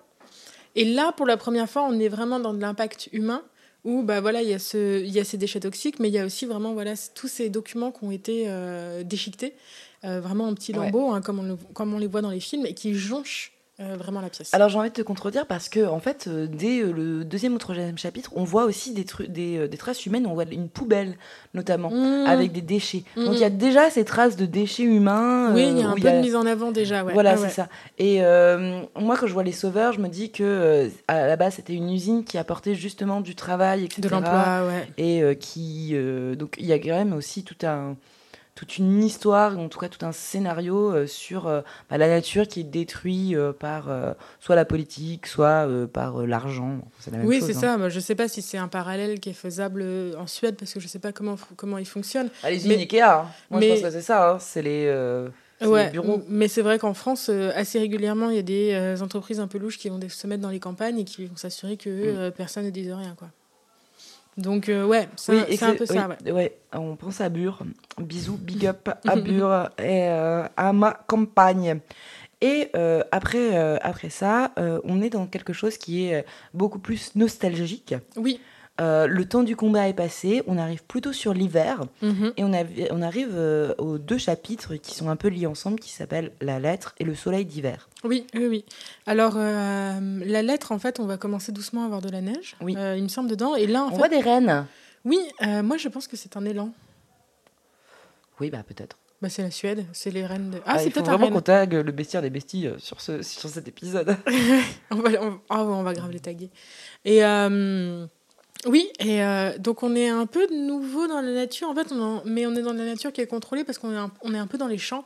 et là pour la première fois on est vraiment dans de l'impact humain où bah, voilà, il y a ce, il y a ces déchets toxiques, mais il y a aussi vraiment voilà, tous ces documents qui ont été euh, déchiquetés euh, vraiment en petits lambeaux ouais. hein, comme, on le, comme on les voit dans les films, et qui jonchent Euh, vraiment la pièce. Alors j'ai envie de te contredire parce que en fait euh, dès euh, le deuxième ou troisième chapitre, on voit aussi des, tru- des, euh, des traces humaines, on voit une poubelle notamment mmh. avec des déchets. Mmh. Donc il y a déjà ces traces de déchets humains. Oui, il euh, y a un peu a... de mise en avant déjà. Ouais. Voilà, ah, c'est ouais. ça. Et euh, moi quand je vois les sauveurs, je me dis que euh, à la base c'était une usine qui apportait justement du travail, et cetera. De l'emploi, ouais. Et euh, qui euh, donc il y a quand même aussi tout un toute une histoire, en tout cas tout un scénario euh, sur euh, bah, la nature qui est détruite euh, par euh, soit la politique, soit euh, par euh, l'argent. C'est la même oui, chose, c'est hein. ça. Je ne sais pas si c'est un parallèle qui est faisable en Suède, parce que je ne sais pas comment, comment il fonctionne. Allez-y, mais... Ikea. Hein. Moi, mais... je pense que c'est ça. Hein. C'est les... Euh... C'est ouais, mais c'est vrai qu'en France, euh, assez régulièrement, il y a des euh, entreprises un peu louches qui vont se mettre dans les campagnes et qui vont s'assurer que euh, mmh. personne ne dise rien, quoi. Donc, euh, ouais, c'est, oui, un, c'est un peu oui, ça. Ouais. Ouais, on pense à Bure. Bisous, big up à Bure et euh, à ma campagne. Et euh, après, euh, après ça, euh, on est dans quelque chose qui est beaucoup plus nostalgique. Oui. Euh, le temps du combat est passé, on arrive plutôt sur l'hiver. Mm-hmm. Et on, a, on arrive euh, aux deux chapitres qui sont un peu liés ensemble, qui s'appellent La Lettre et Le Soleil d'hiver. Oui, oui, oui. Alors, euh, La Lettre, en fait, on va commencer doucement à avoir de la neige, oui. euh, il me semble, dedans. Et là, en on fait, voit des rennes. Oui, euh, moi, je pense que c'est un élan. Oui, bah peut-être. Bah c'est la Suède, c'est les reines de... Ah, ah c'est peut-être vraiment qu'on tague le bestiaire des besties sur, ce, sur cet épisode. on, va, on, oh, on va grave les taguer. Et euh, oui, et euh, donc on est un peu de nouveau dans la nature, en fait, on en, mais on est dans la nature qui est contrôlée parce qu'on est un, on est un peu dans les champs.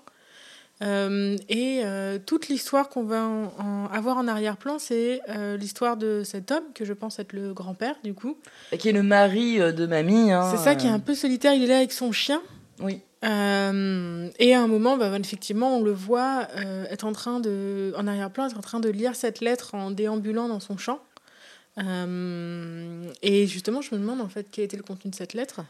Euh, et euh, toute l'histoire qu'on va en, en avoir en arrière-plan, c'est euh, l'histoire de cet homme que je pense être le grand-père, du coup. Et qui est le mari euh, de mamie. Hein, c'est ça, euh... qui est un peu solitaire, il est là avec son chien. Oui. Euh, et à un moment, bah, effectivement, on le voit euh, être en train de, en arrière-plan, être en train de lire cette lettre en déambulant dans son champ. Euh, et justement, je me demande en fait quel était le contenu de cette lettre.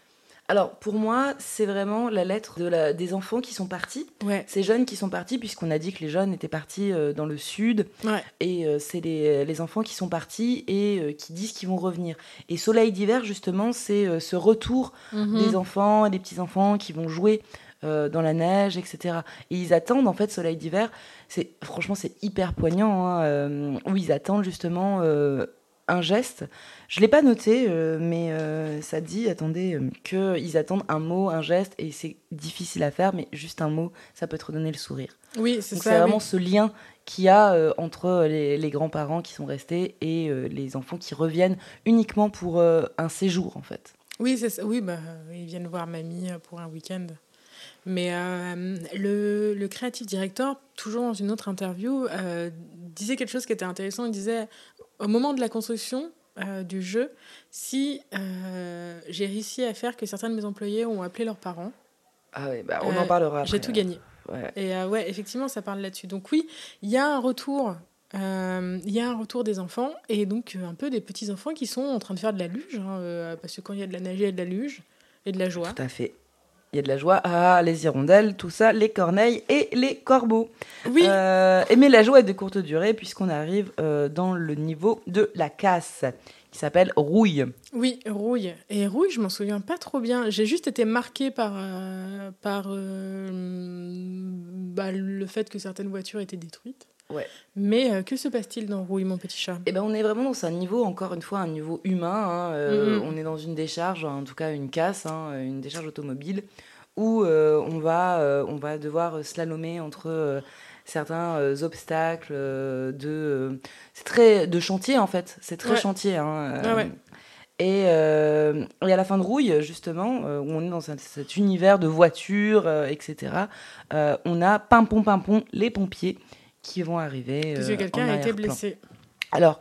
Alors pour moi, c'est vraiment la lettre de la, des enfants qui sont partis, ouais. Ces jeunes qui sont partis, puisqu'on a dit que les jeunes étaient partis euh, dans le sud, ouais. Et euh, c'est les, les enfants qui sont partis et euh, qui disent qu'ils vont revenir. Et Soleil d'hiver, justement, c'est euh, ce retour mmh. des enfants et des petits-enfants qui vont jouer euh, dans la neige, et cetera. Et ils attendent, en fait, Soleil d'hiver, c'est, franchement, c'est hyper poignant, hein, euh, où ils attendent justement euh, un geste. Je ne l'ai pas noté, euh, mais euh, ça dit, attendez, euh, qu'ils attendent un mot, un geste, et c'est difficile à faire, mais juste un mot, ça peut te redonner le sourire. Oui, c'est Donc ça. C'est vraiment oui. ce lien qu'il y a euh, entre les, les grands-parents qui sont restés et euh, les enfants qui reviennent uniquement pour euh, un séjour, en fait. Oui, c'est ça. Oui, bah, ils viennent voir mamie pour un week-end. Mais euh, le, le creative director, toujours dans une autre interview, euh, disait quelque chose qui était intéressant. Il disait, au moment de la construction euh, du jeu, si euh, j'ai réussi à faire que certains de mes employés ont appelé leurs parents, ah ouais, bah on euh, en parlera après, j'ai tout gagné. Ouais. Et euh, ouais, effectivement, ça parle là-dessus. Donc oui, il y a un retour, il euh, y a un retour des enfants et donc un peu des petits enfants qui sont en train de faire de la luge, hein, euh, parce que quand il y a de la neige, il y a de la luge et de la joie. Tout à fait. Il y a de la joie, ah, les hirondelles, tout ça, les corneilles et les corbeaux. Oui. Euh, mais la joie est de courte durée puisqu'on arrive euh, dans le niveau de la casse qui s'appelle Rouille. Oui, Rouille. Et Rouille, je m'en souviens pas trop bien. J'ai juste été marquée par, euh, par euh, bah, le fait que certaines voitures étaient détruites. Ouais. Mais euh, que se passe-t-il dans Rouille, mon petit chat ? Eh ben, on est vraiment dans un niveau, encore une fois, un niveau humain. Hein, euh, mm-hmm. On est dans une décharge, en tout cas une casse, hein, une décharge automobile, où euh, on va, euh, on va devoir slalomer entre euh, certains euh, obstacles euh, de, euh, c'est très de chantier en fait. C'est très ouais. chantier. Hein, euh, ah ouais. Et, euh, et à la fin de Rouille, justement, euh, où on est dans cet univers de voitures, euh, et cetera. Euh, on a pimpon pimpon les pompiers. Qui vont arriver. Parce que euh, quelqu'un a été blessé. Alors,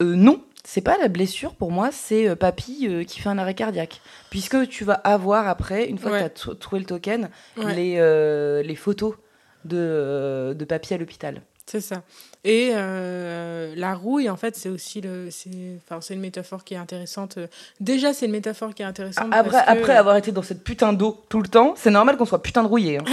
euh, non, c'est pas la blessure pour moi, c'est euh, papy euh, qui fait un arrêt cardiaque. Puisque tu vas avoir après, une fois ouais. que tu as t- trouvé le token, ouais. les, euh, les photos de, euh, de papy à l'hôpital. C'est ça. Et euh, la rouille, en fait, c'est aussi le, c'est, enfin, c'est une métaphore qui est intéressante. Déjà, c'est une métaphore qui est intéressante. Après, parce que... après avoir été dans cette putain d'eau tout le temps, c'est normal qu'on soit putain de rouillé. Hein.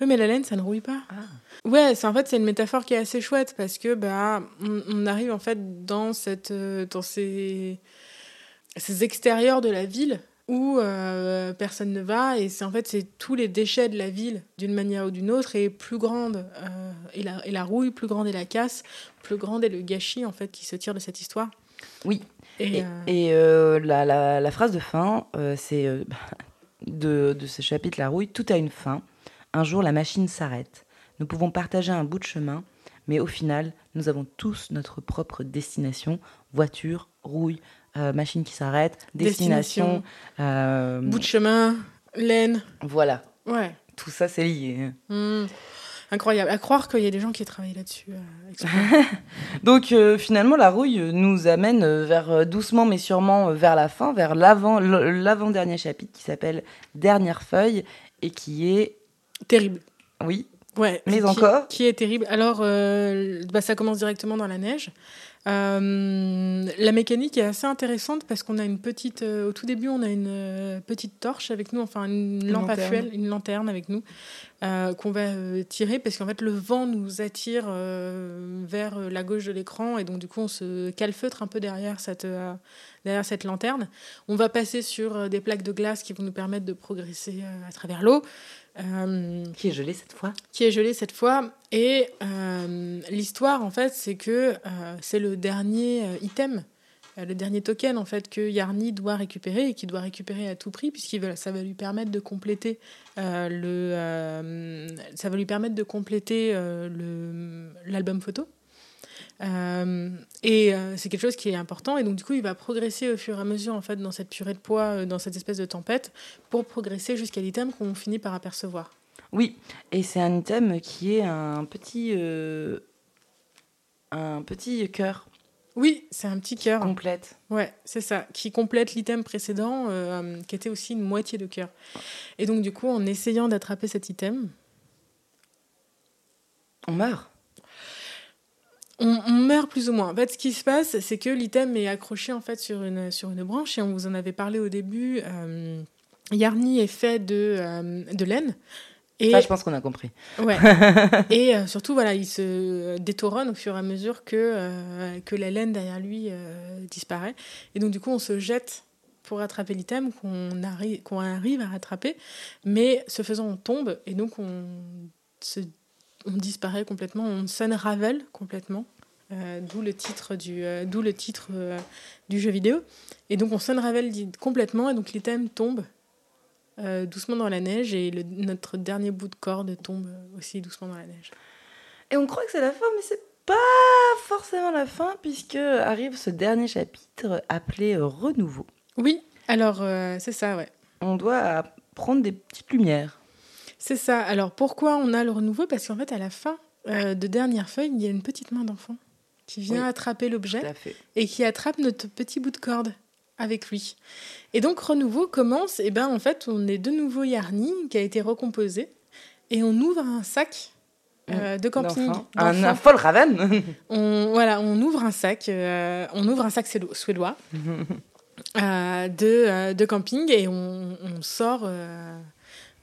Oui, mais la laine, ça ne rouille pas. Ah. Ouais, c'est en fait, c'est une métaphore qui est assez chouette parce que bah, on, on arrive en fait dans cette, dans ces, ces extérieurs de la ville. Où euh, personne ne va et c'est en fait c'est tous les déchets de la ville d'une manière ou d'une autre et plus grande euh, et, la, et la rouille, plus grande est la casse, plus grande est le gâchis en fait qui se tire de cette histoire. Oui. Et, et, euh... et euh, la, la, la phrase de fin, euh, c'est euh, de, de ce chapitre la rouille, tout a une fin. Un jour la machine s'arrête. Nous pouvons partager un bout de chemin, mais au final nous avons tous notre propre destination. Voiture, rouille. Euh, machine qui s'arrête, destination, destination euh... bout de chemin, laine. Voilà. Ouais. Tout ça, c'est lié. Mmh. Incroyable. À croire qu'il y a des gens qui travaillent là-dessus. Euh, Donc, euh, finalement, la rouille nous amène vers doucement, mais sûrement vers la fin, vers l'avant, l'avant-dernier chapitre qui s'appelle Dernière feuille et qui est... Terrible. Oui. Ouais. Mais qui, encore. Qui est terrible. Alors, euh, bah, ça commence directement dans la neige. Euh, la mécanique est assez intéressante parce qu'on a une petite euh, au tout début on a une euh, petite torche avec nous, enfin une, une lampe lanterne. à fuel, une lanterne avec nous euh, qu'on va euh, tirer parce qu'en fait le vent nous attire euh, vers euh, la gauche de l'écran et donc du coup on se calfeutre un peu derrière cette euh, derrière cette lanterne. On va passer sur euh, des plaques de glace qui vont nous permettre de progresser euh, à travers l'eau. Euh, qui est gelée cette fois qui est gelée cette fois et euh, l'histoire en fait c'est que euh, c'est le dernier euh, item le dernier token en fait que Yarny doit récupérer et qu'il doit récupérer à tout prix puisqu'il va, ça va lui permettre de compléter euh, le euh, ça va lui permettre de compléter euh, le l'album photo. Euh, et euh, c'est quelque chose qui est important et donc du coup il va progresser au fur et à mesure en fait dans cette purée de pois, euh, dans cette espèce de tempête pour progresser jusqu'à l'item qu'on finit par apercevoir. Oui, et c'est un item qui est un petit euh, un petit cœur. Oui, c'est un petit cœur. Complète. Ouais, c'est ça, qui complète l'item précédent euh, qui était aussi une moitié de cœur. Et donc du coup en essayant d'attraper cet item, on meurt. On, on meurt plus ou moins. En fait, ce qui se passe, c'est que l'item est accroché en fait sur une sur une branche et on vous en avait parlé au début. Euh, Yarny est fait de euh, de laine. Et, ça, je pense qu'on a compris. Ouais. Et euh, surtout, voilà, il se détouronne au fur et à mesure que euh, que la laine derrière lui euh, disparaît. Et donc du coup, on se jette pour attraper l'item qu'on arrive qu'on arrive à rattraper, mais ce faisant, on tombe et donc on se on disparaît complètement, on s'unravel complètement, euh, d'où le titre, du, euh, d'où le titre euh, du jeu vidéo. Et donc on s'unravel complètement, et donc l'item tombe euh, doucement dans la neige, et le, notre dernier bout de corde tombe aussi doucement dans la neige. Et on croit que c'est la fin, mais c'est pas forcément la fin, puisque arrive ce dernier chapitre appelé euh, « Renouveau ». Oui, alors euh, c'est ça, ouais. On doit prendre des petites lumières. C'est ça. Alors, pourquoi on a le renouveau ? Parce qu'en fait, à la fin euh, de dernière feuille, il y a une petite main d'enfant qui vient oui, attraper l'objet et qui attrape notre petit bout de corde avec lui. Et donc, renouveau commence. Et ben, en fait, on est de nouveau Yarny qui a été recomposé et on ouvre un sac euh, de camping. D'enfant. D'enfant. Un Fjällräven. On voilà, on ouvre un sac. Euh, on ouvre un sac suédois euh, de euh, de camping et on, on sort. Euh,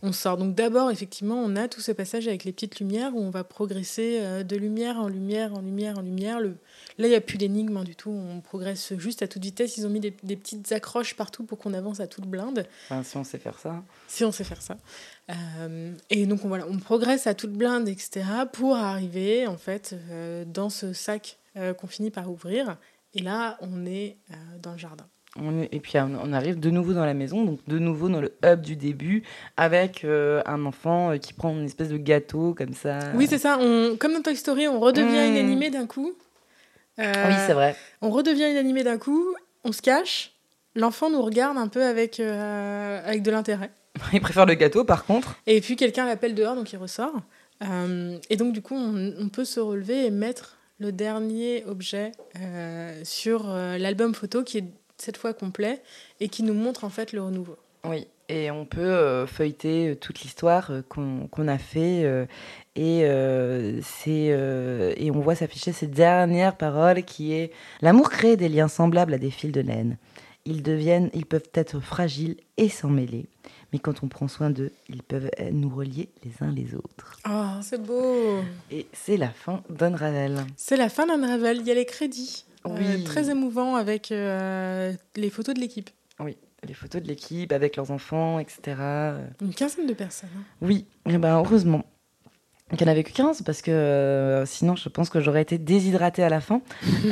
On sort. Donc d'abord, effectivement, on a tout ce passage avec les petites lumières où on va progresser de lumière en lumière, en lumière, en lumière. Le... Là, il n'y a plus d'énigme hein, du tout. On progresse juste à toute vitesse. Ils ont mis des, des petites accroches partout pour qu'on avance à toute blinde. Enfin, si on sait faire ça. Si on sait faire ça. Euh, et donc, on, voilà, on progresse à toute blinde, et cetera pour arriver, en fait, euh, dans ce sac euh, qu'on finit par ouvrir. Et là, on est euh, dans le jardin. On est, et puis on arrive de nouveau dans la maison, donc de nouveau dans le hub du début, avec euh, un enfant euh, qui prend une espèce de gâteau comme ça. Oui, c'est ça. On, comme dans Toy Story, on redevient mmh. inanimé d'un coup. Euh, oui, c'est vrai. On redevient inanimé d'un coup, on se cache, l'enfant nous regarde un peu avec, euh, avec de l'intérêt. Il préfère le gâteau, par contre. Et puis quelqu'un l'appelle dehors, donc il ressort. Euh, et donc du coup, on, on peut se relever et mettre le dernier objet euh, sur euh, l'album photo qui est cette fois complet, et qui nous montre en fait le renouveau. Oui, et on peut euh, feuilleter toute l'histoire euh, qu'on, qu'on a fait, euh, et, euh, c'est, euh, et on voit s'afficher ces dernières paroles qui est « L'amour crée des liens semblables à des fils de laine. Ils deviennent, ils peuvent être fragiles et s'en mêler. Mais quand on prend soin d'eux, ils peuvent nous relier les uns les autres. » Oh, c'est beau. Et c'est la fin d'Unravel. C'est la fin d'Unravel, il y a les crédits. Oui. Euh, très émouvant avec euh, les photos de l'équipe. Oui, les photos de l'équipe avec leurs enfants, et cetera. Une quinzaine de personnes. Hein. Oui, et ben heureusement qu'il n'y en avait que quinze, parce que euh, sinon je pense que j'aurais été déshydratée à la fin.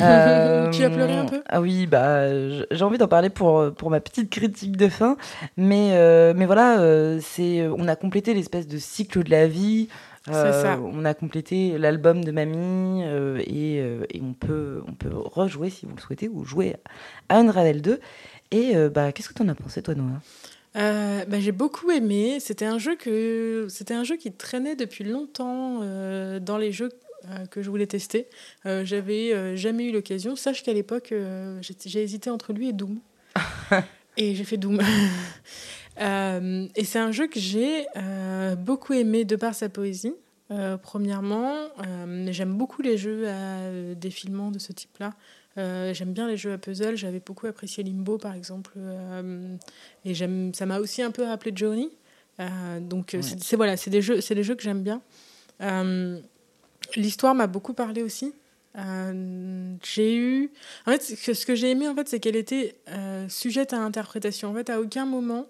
euh, tu as pleuré un peu ? Ah oui, bah, j'ai envie d'en parler pour, pour ma petite critique de fin. Mais, euh, mais voilà, euh, c'est, on a complété l'espèce de cycle de la vie. Euh, c'est ça. On a complété l'album de Mamie euh, et, euh, et on peut, on peut rejouer si vous le souhaitez ou jouer à Unravel deux. Et euh, bah, qu'est-ce que t'en as pensé toi, Noah ? Euh, bah, j'ai beaucoup aimé. C'était un jeu que c'était un jeu qui traînait depuis longtemps euh, dans les jeux euh, que je voulais tester. Euh, j'avais euh, jamais eu l'occasion. Sache qu'à l'époque euh, j'ai, j'ai hésité entre lui et Doom et j'ai fait Doom. Euh, et c'est un jeu que j'ai euh, beaucoup aimé de par sa poésie, euh, premièrement. Euh, j'aime beaucoup les jeux à euh, défilement de ce type-là. Euh, j'aime bien les jeux à puzzle. J'avais beaucoup apprécié Limbo, par exemple. Euh, et j'aime, ça m'a aussi un peu rappelé Journey. Euh, donc, ouais. c'est, c'est, voilà, c'est des jeux, c'est des jeux que j'aime bien. Euh, l'histoire m'a beaucoup parlé aussi. Euh, j'ai eu... En fait, ce que j'ai aimé, en fait, c'est qu'elle était euh, sujette à interprétation. En fait, à aucun moment...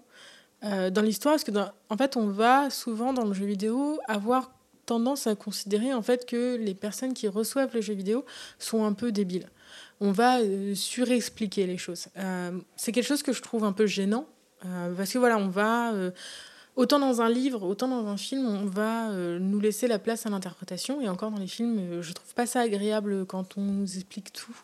Euh, dans l'histoire, parce que dans, en fait, on va souvent dans le jeu vidéo avoir tendance à considérer en fait que les personnes qui reçoivent les jeux vidéo sont un peu débiles. On va euh, surexpliquer les choses. Euh, c'est quelque chose que je trouve un peu gênant euh, parce que voilà, on va euh, autant dans un livre, autant dans un film, on va euh, nous laisser la place à l'interprétation. Et encore dans les films, euh, je trouve pas ça agréable quand on nous explique tout.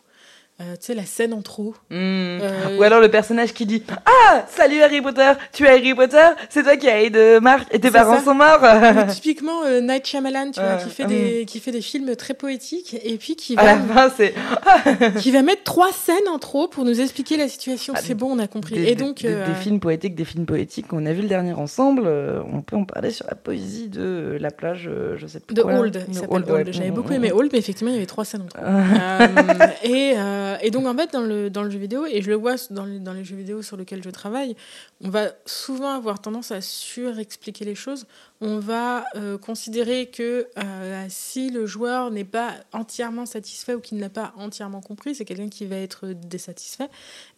Euh, tu sais, la scène en trop. Mmh. Euh... Ou alors le personnage qui dit « Ah, salut Harry Potter, tu es Harry Potter, c'est toi qui as aidé Marc et tes c'est parents ça. Sont morts. » Mais typiquement, euh, Night Shyamalan, tu euh, vois, qui fait, euh, des, euh. qui fait des films très poétiques et puis qui va, fin, c'est... qui va mettre trois scènes en trop pour nous expliquer la situation. Ah, c'est bon, on a compris. Des, et donc, euh... des, des films poétiques, des films poétiques. On a vu le dernier ensemble, euh, on peut en parler sur la poésie de la plage, euh, je sais plus de quoi. De Old, il s'appelle Old. Old. Ouais. J'avais beaucoup aimé Old, mais effectivement, il y avait trois scènes en trop. euh, et... Euh, Et donc, en fait, dans le, dans le jeu vidéo, et je le vois dans, le, dans les jeux vidéo sur lesquels je travaille, on va souvent avoir tendance à surexpliquer les choses. On va euh, considérer que euh, si le joueur n'est pas entièrement satisfait ou qu'il n'a pas entièrement compris, c'est quelqu'un qui va être désatisfait,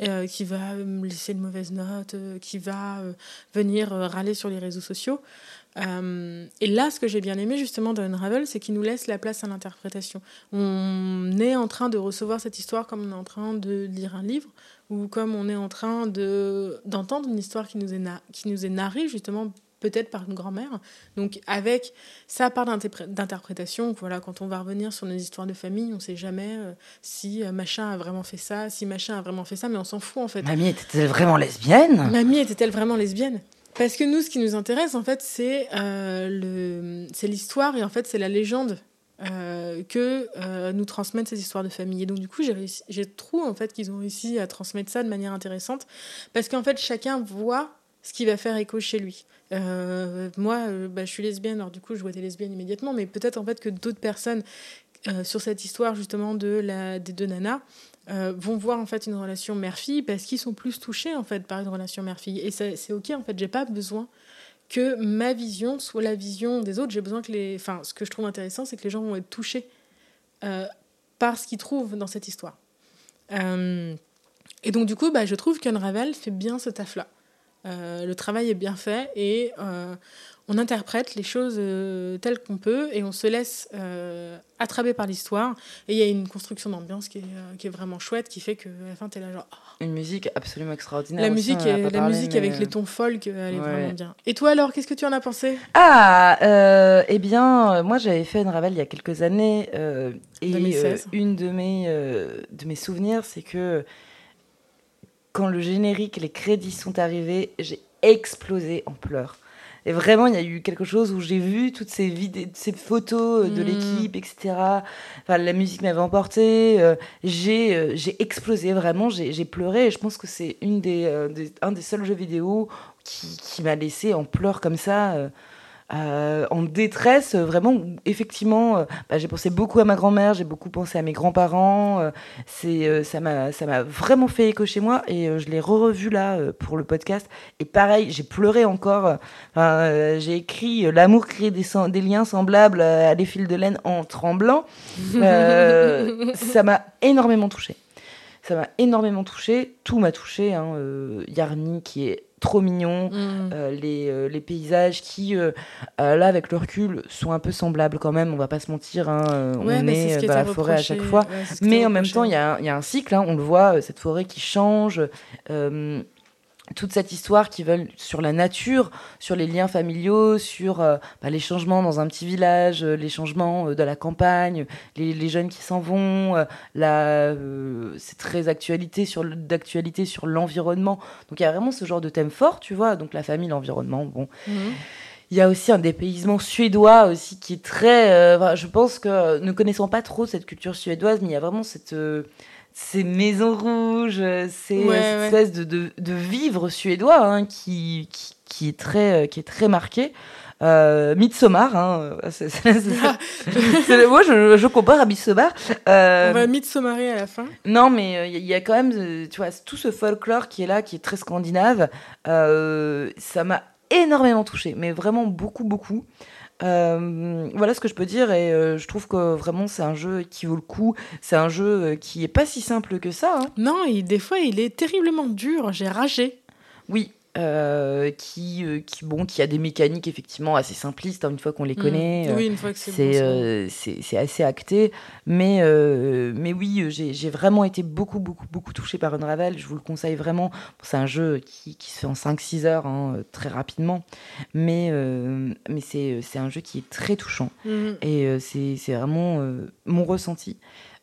euh, qui va laisser de mauvaises notes, euh, qui va euh, venir euh, râler sur les réseaux sociaux. Euh, et là, ce que j'ai bien aimé justement dans Unravel, c'est qu'il nous laisse la place à l'interprétation. On est en train de recevoir cette histoire comme on est en train de lire un livre ou comme on est en train de, d'entendre une histoire qui nous est, na- qui nous est narrée justement peut-être par une grand-mère. Donc avec sa part d'interpr- d'interprétation, voilà, quand on va revenir sur nos histoires de famille, on ne sait jamais euh, si euh, machin a vraiment fait ça, si machin a vraiment fait ça, mais on s'en fout en fait. Mamie était-elle vraiment lesbienne ? Mamie était-elle vraiment lesbienne ? Parce que nous, ce qui nous intéresse, en fait, c'est, euh, le, c'est l'histoire et en fait, c'est la légende euh, que euh, nous transmettent ces histoires de famille. Et donc, du coup, j'ai, réussi, j'ai trouvé en fait, qu'ils ont réussi à transmettre ça de manière intéressante parce qu'en fait, chacun voit ce qui va faire écho chez lui. Euh, moi, euh, bah, je suis lesbienne, alors du coup, je vois des lesbiennes immédiatement, mais peut-être en fait que d'autres personnes euh, sur cette histoire, justement, de la, des deux nanas, Euh, vont voir en fait une relation mère-fille parce qu'ils sont plus touchés en fait par une relation mère-fille et ça, c'est ok en fait, j'ai pas besoin que ma vision soit la vision des autres, j'ai besoin que les, enfin ce que je trouve intéressant c'est que les gens vont être touchés euh, par ce qu'ils trouvent dans cette histoire euh... et donc du coup bah, je trouve qu'Unravel fait bien ce taf là euh, le travail est bien fait et euh, on interprète les choses euh, telles qu'on peut et on se laisse euh, attraper par l'histoire. Et il y a une construction d'ambiance qui est, euh, qui est vraiment chouette, qui fait qu'à la fin, t'es là genre... Oh. Une musique absolument extraordinaire. La musique, aussi, est, la parlé, musique mais... avec les tons folk, elle est ouais. vraiment bien. Et toi alors, qu'est-ce que tu en as pensé ? Ah, euh, eh bien, moi j'avais fait Unravel il y a quelques années. Euh, et euh, une de mes, euh, de mes souvenirs, c'est que quand le générique, les crédits sont arrivés, j'ai explosé en pleurs. Et vraiment, il y a eu quelque chose où j'ai vu toutes ces, vid- ces photos de mmh. l'équipe, et cetera. Enfin, la musique m'avait emportée. Euh, j'ai, euh, j'ai explosé, vraiment. J'ai, j'ai pleuré. Et je pense que c'est une des, euh, des, un des seuls jeux vidéo qui, qui m'a laissée en pleurs comme ça, euh, euh, en détresse. Vraiment, où, effectivement, euh, bah, j'ai pensé beaucoup à ma grand-mère. J'ai beaucoup pensé à mes grands-parents. Euh, c'est, euh, ça, m'a, ça m'a vraiment fait écho chez moi. Et euh, je l'ai re-revu là euh, pour le podcast. Et pareil, j'ai pleuré encore. Euh, euh, j'ai écrit euh, « L'amour crée des, sen- des liens semblables à des fils de laine en tremblant euh, ». Ça m'a énormément touchée. Ça m'a énormément touchée. Tout m'a touchée. Hein. Euh, Yarny qui est trop mignon. Mm. Euh, les, euh, les paysages qui, euh, euh, là, avec le recul, sont un peu semblables quand même. On va pas se mentir. Hein. Euh, ouais, on est, est dans la forêt à chaque fois. Ouais, mais en même temps, il y, y a un cycle. Hein. On le voit, cette forêt qui change. Euh, toute cette histoire qui veulent sur la nature, sur les liens familiaux, sur euh, bah, les changements dans un petit village, euh, les changements euh, de la campagne, les, les jeunes qui s'en vont, euh, la, euh, c'est très actualité sur le, d'actualité sur l'environnement. Donc il y a vraiment ce genre de thème fort, tu vois. Donc la famille, l'environnement, bon. Mmh. Il y a aussi un dépaysement suédois aussi qui est très... Euh, enfin, je pense que ne connaissons pas trop cette culture suédoise, mais il y a vraiment cette... Euh, ces maisons rouges, ces ouais, espèces ouais. de, de, de vivre suédois hein, qui, qui, qui, est très, qui est très marqué. Euh, Midsommar, hein, c'est, c'est, c'est, c'est, c'est, moi je, je compare à Midsommar. Euh, On va Midsommarer à la fin. Non, mais il y, y a quand même tu vois, tout ce folklore qui est là, qui est très scandinave. Euh, ça m'a énormément touchée, mais vraiment beaucoup, beaucoup. Euh, voilà ce que je peux dire et euh, je trouve que vraiment c'est un jeu qui vaut le coup, c'est un jeu qui est pas si simple que ça hein. Non, et des fois il est terriblement dur, j'ai ragé. Oui, Euh, qui, euh, qui, bon, qui a des mécaniques effectivement assez simplistes, hein, une fois qu'on les connaît, mmh. oui, une fois que c'est, c'est, bon, euh, c'est, c'est assez acté, mais, euh, mais oui, j'ai, j'ai vraiment été beaucoup, beaucoup, beaucoup touchée par Unravel, je vous le conseille vraiment, c'est un jeu qui, qui se fait en cinq six heures, hein, très rapidement, mais, euh, mais c'est, c'est un jeu qui est très touchant, mmh. et euh, c'est, c'est vraiment euh, mon ressenti.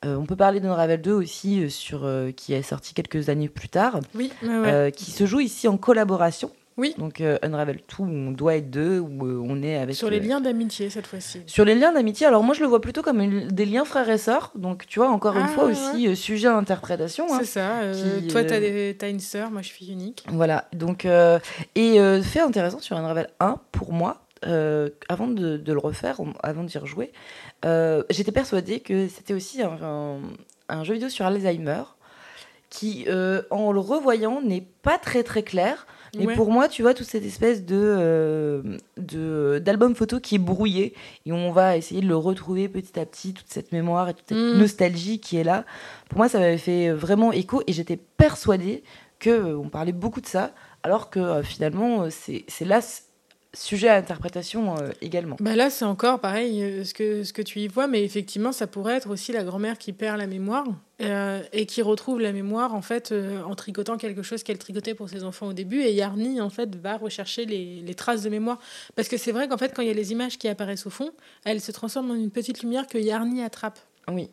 Euh, on peut parler d'Unravel deux aussi, euh, sur, euh, qui est sorti quelques années plus tard, oui, ouais. euh, qui se joue ici en collaboration. Oui. Donc euh, Unravel deux, on doit être deux, où euh, on est avec... Sur les euh, liens d'amitié, cette fois-ci. Sur les liens d'amitié, alors moi je le vois plutôt comme une, des liens frères et sœurs, donc tu vois, encore ah, une fois ouais. aussi, euh, sujet à interprétation. C'est hein, ça, euh, qui, toi euh, t'as, des, t'as une sœur, moi je suis unique. Voilà, donc... Euh, et euh, fait intéressant sur Unravel un, pour moi, Euh, avant de, de le refaire, avant d'y rejouer, euh, j'étais persuadée que c'était aussi un, un, un jeu vidéo sur Alzheimer qui, euh, en le revoyant, n'est pas très très clair. Mais ouais. pour moi, tu vois, toute cette espèce de, euh, de, d'album photo qui est brouillé et on va essayer de le retrouver petit à petit, toute cette mémoire et toute cette mmh. nostalgie qui est là. Pour moi, ça m'avait fait vraiment écho et j'étais persuadée qu'on euh, parlait beaucoup de ça, alors que euh, finalement, c'est, c'est là... C'est, sujet à interprétation euh, également. Bah là, c'est encore pareil, euh, ce, que, ce que tu y vois, mais effectivement, ça pourrait être aussi la grand-mère qui perd la mémoire euh, et qui retrouve la mémoire en fait euh, en tricotant quelque chose qu'elle tricotait pour ses enfants au début. Et Yarny en fait va rechercher les, les traces de mémoire, parce que c'est vrai qu'en fait, quand il y a les images qui apparaissent au fond, elles se transforment en une petite lumière que Yarny attrape. Oui.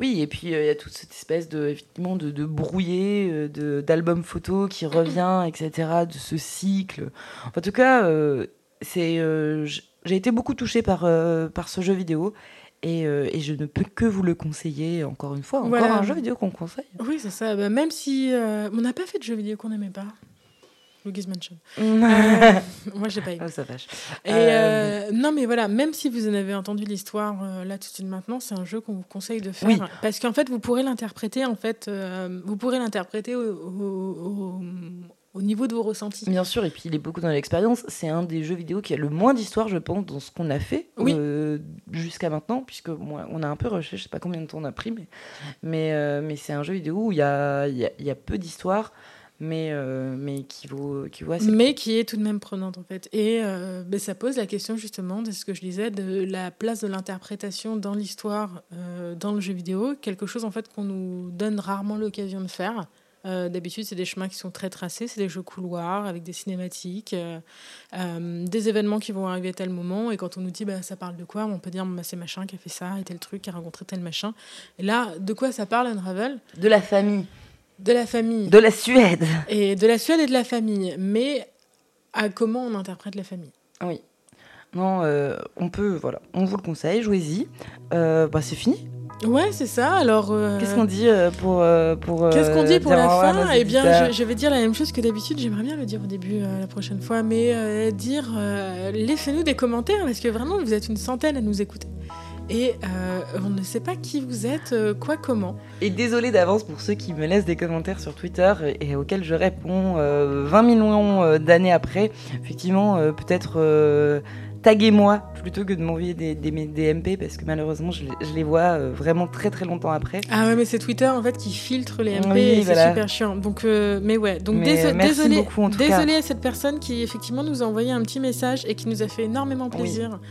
Oui, et puis il euh, y a toute cette espèce de, effectivement, de, de brouillé, euh, de, d'album photo qui revient, et cetera, de ce cycle. En tout cas, euh, c'est, euh, j'ai été beaucoup touchée par, euh, par ce jeu vidéo et, euh, et je ne peux que vous le conseiller, encore une fois. Encore voilà. un jeu vidéo qu'on conseille. Oui, c'est ça. Bah, même si euh, on n'a pas fait de jeu vidéo qu'on n'aimait pas. Luigi's Mansion. euh, moi, j'ai pas aimé. Oh, ça fâche. Et euh... Euh, non, mais voilà, même si vous en avez entendu l'histoire euh, là tout de suite maintenant, c'est un jeu qu'on vous conseille de faire, oui. parce qu'en fait, vous pourrez l'interpréter en fait, euh, vous pourrez l'interpréter au, au, au, au niveau de vos ressentis. Bien sûr, et puis il est beaucoup dans l'expérience. C'est un des jeux vidéo qui a le moins d'histoire, je pense, dans ce qu'on a fait oui. euh, jusqu'à maintenant, puisque bon, on a un peu rushé. Je sais pas combien de temps on a pris, mais mais, euh, mais c'est un jeu vidéo où il y a il y, y a peu d'histoire. Mais, euh, mais qui vaut, qui vaut assez... mais qui est tout de même prenante en fait et euh, ben, ça pose la question justement de ce que je disais, de la place de l'interprétation dans l'histoire, euh, dans le jeu vidéo, quelque chose en fait qu'on nous donne rarement l'occasion de faire. Euh, d'habitude c'est des chemins qui sont très tracés, c'est des jeux couloirs avec des cinématiques, euh, euh, des événements qui vont arriver à tel moment, et quand on nous dit bah, ça parle de quoi, on peut dire bah, c'est machin qui a fait ça et tel truc, qui a rencontré tel machin. Et là, de quoi ça parle Unravel ? De la famille. De la famille. De la Suède. Et de la Suède et de la famille. Mais à comment on interprète la famille ? Oui. Non, euh, on peut, voilà. On vous le conseille, jouez-y. Euh, bah, c'est fini. Ouais, c'est ça. Alors, euh... qu'est-ce qu'on dit pour euh, pour euh, qu'est-ce qu'on dit pour la fin ? Eh bien, je, je vais dire la même chose que d'habitude. J'aimerais bien le dire au début euh, la prochaine fois, mais euh, dire euh, laissez-nous des commentaires, parce que vraiment, vous êtes une centaine à nous écouter. Et euh, on ne sait pas qui vous êtes, euh, quoi, comment. Et désolé d'avance pour ceux qui me laissent des commentaires sur Twitter et, et auxquels je réponds euh, vingt millions euh, d'années après. Effectivement, euh, peut-être euh, taguez-moi plutôt que de m'envoyer des, des, des M P, parce que malheureusement, je, je les vois euh, vraiment très très longtemps après. Ah ouais, mais c'est Twitter en fait qui filtre les M P, oui, et voilà. C'est super chiant. Donc, euh, mais ouais, donc mais déso- merci désolé, beaucoup, en tout désolé cas. À cette personne qui effectivement nous a envoyé un petit message et qui nous a fait énormément plaisir. Oui.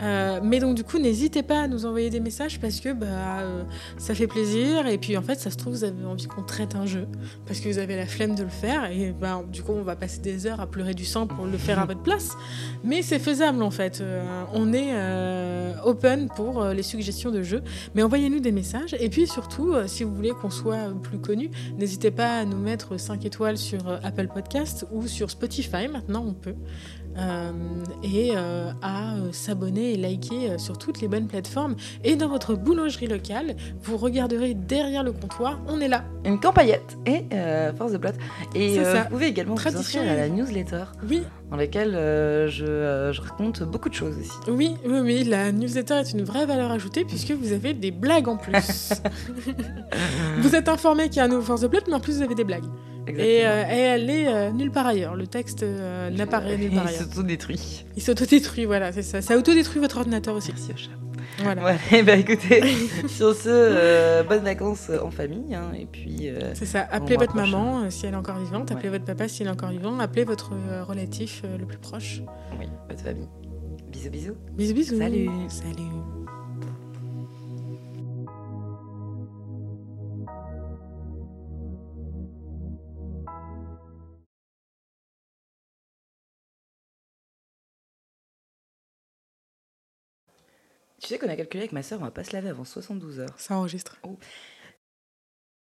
Euh, mais donc du coup n'hésitez pas à nous envoyer des messages, parce que bah, euh, ça fait plaisir, et puis en fait ça se trouve vous avez envie qu'on traite un jeu parce que vous avez la flemme de le faire, et bah, du coup on va passer des heures à pleurer du sang pour le faire à votre place, mais c'est faisable en fait. euh, on est euh, open pour euh, les suggestions de jeux, mais envoyez-nous des messages, et puis surtout euh, si vous voulez qu'on soit plus connu, n'hésitez pas à nous mettre cinq étoiles sur euh, Apple Podcast ou sur Spotify, maintenant on peut. Euh, et euh, à euh, s'abonner et liker euh, sur toutes les bonnes plateformes, et dans votre boulangerie locale vous regarderez derrière le comptoir, on est là, une campaillette et euh, force de plate, et euh, vous pouvez également Tradition. Vous inscrire à la newsletter, oui, dans laquelle euh, je, euh, je raconte beaucoup de choses aussi. Oui, oui, oui, la newsletter est une vraie valeur ajoutée puisque vous avez des blagues en plus. Vous êtes informé qu'il y a un nouveau force de plate, mais en plus vous avez des blagues. Et, euh, et elle est euh, nulle part ailleurs. Le texte euh, n'apparaît nulle part ailleurs. Il s'autodétruit. Il s'autodétruit, voilà, c'est ça. Ça autodétruit votre ordinateur aussi. Merci au chat. Voilà. Ouais, et bah écoutez, sur ce, euh, bonnes vacances en famille. Hein, et puis. Euh, C'est ça. Appelez votre prochain. maman euh, si elle est encore vivante. Appelez ouais. votre papa si il est encore vivant. Appelez votre euh, relatif euh, le plus proche. Oui, votre famille. Bisous, bisous. Bisous, bisous. Salut. Salut. Tu sais qu'on a calculé avec ma sœur, on va pas se laver avant soixante-douze heures. Ça enregistre. Oh.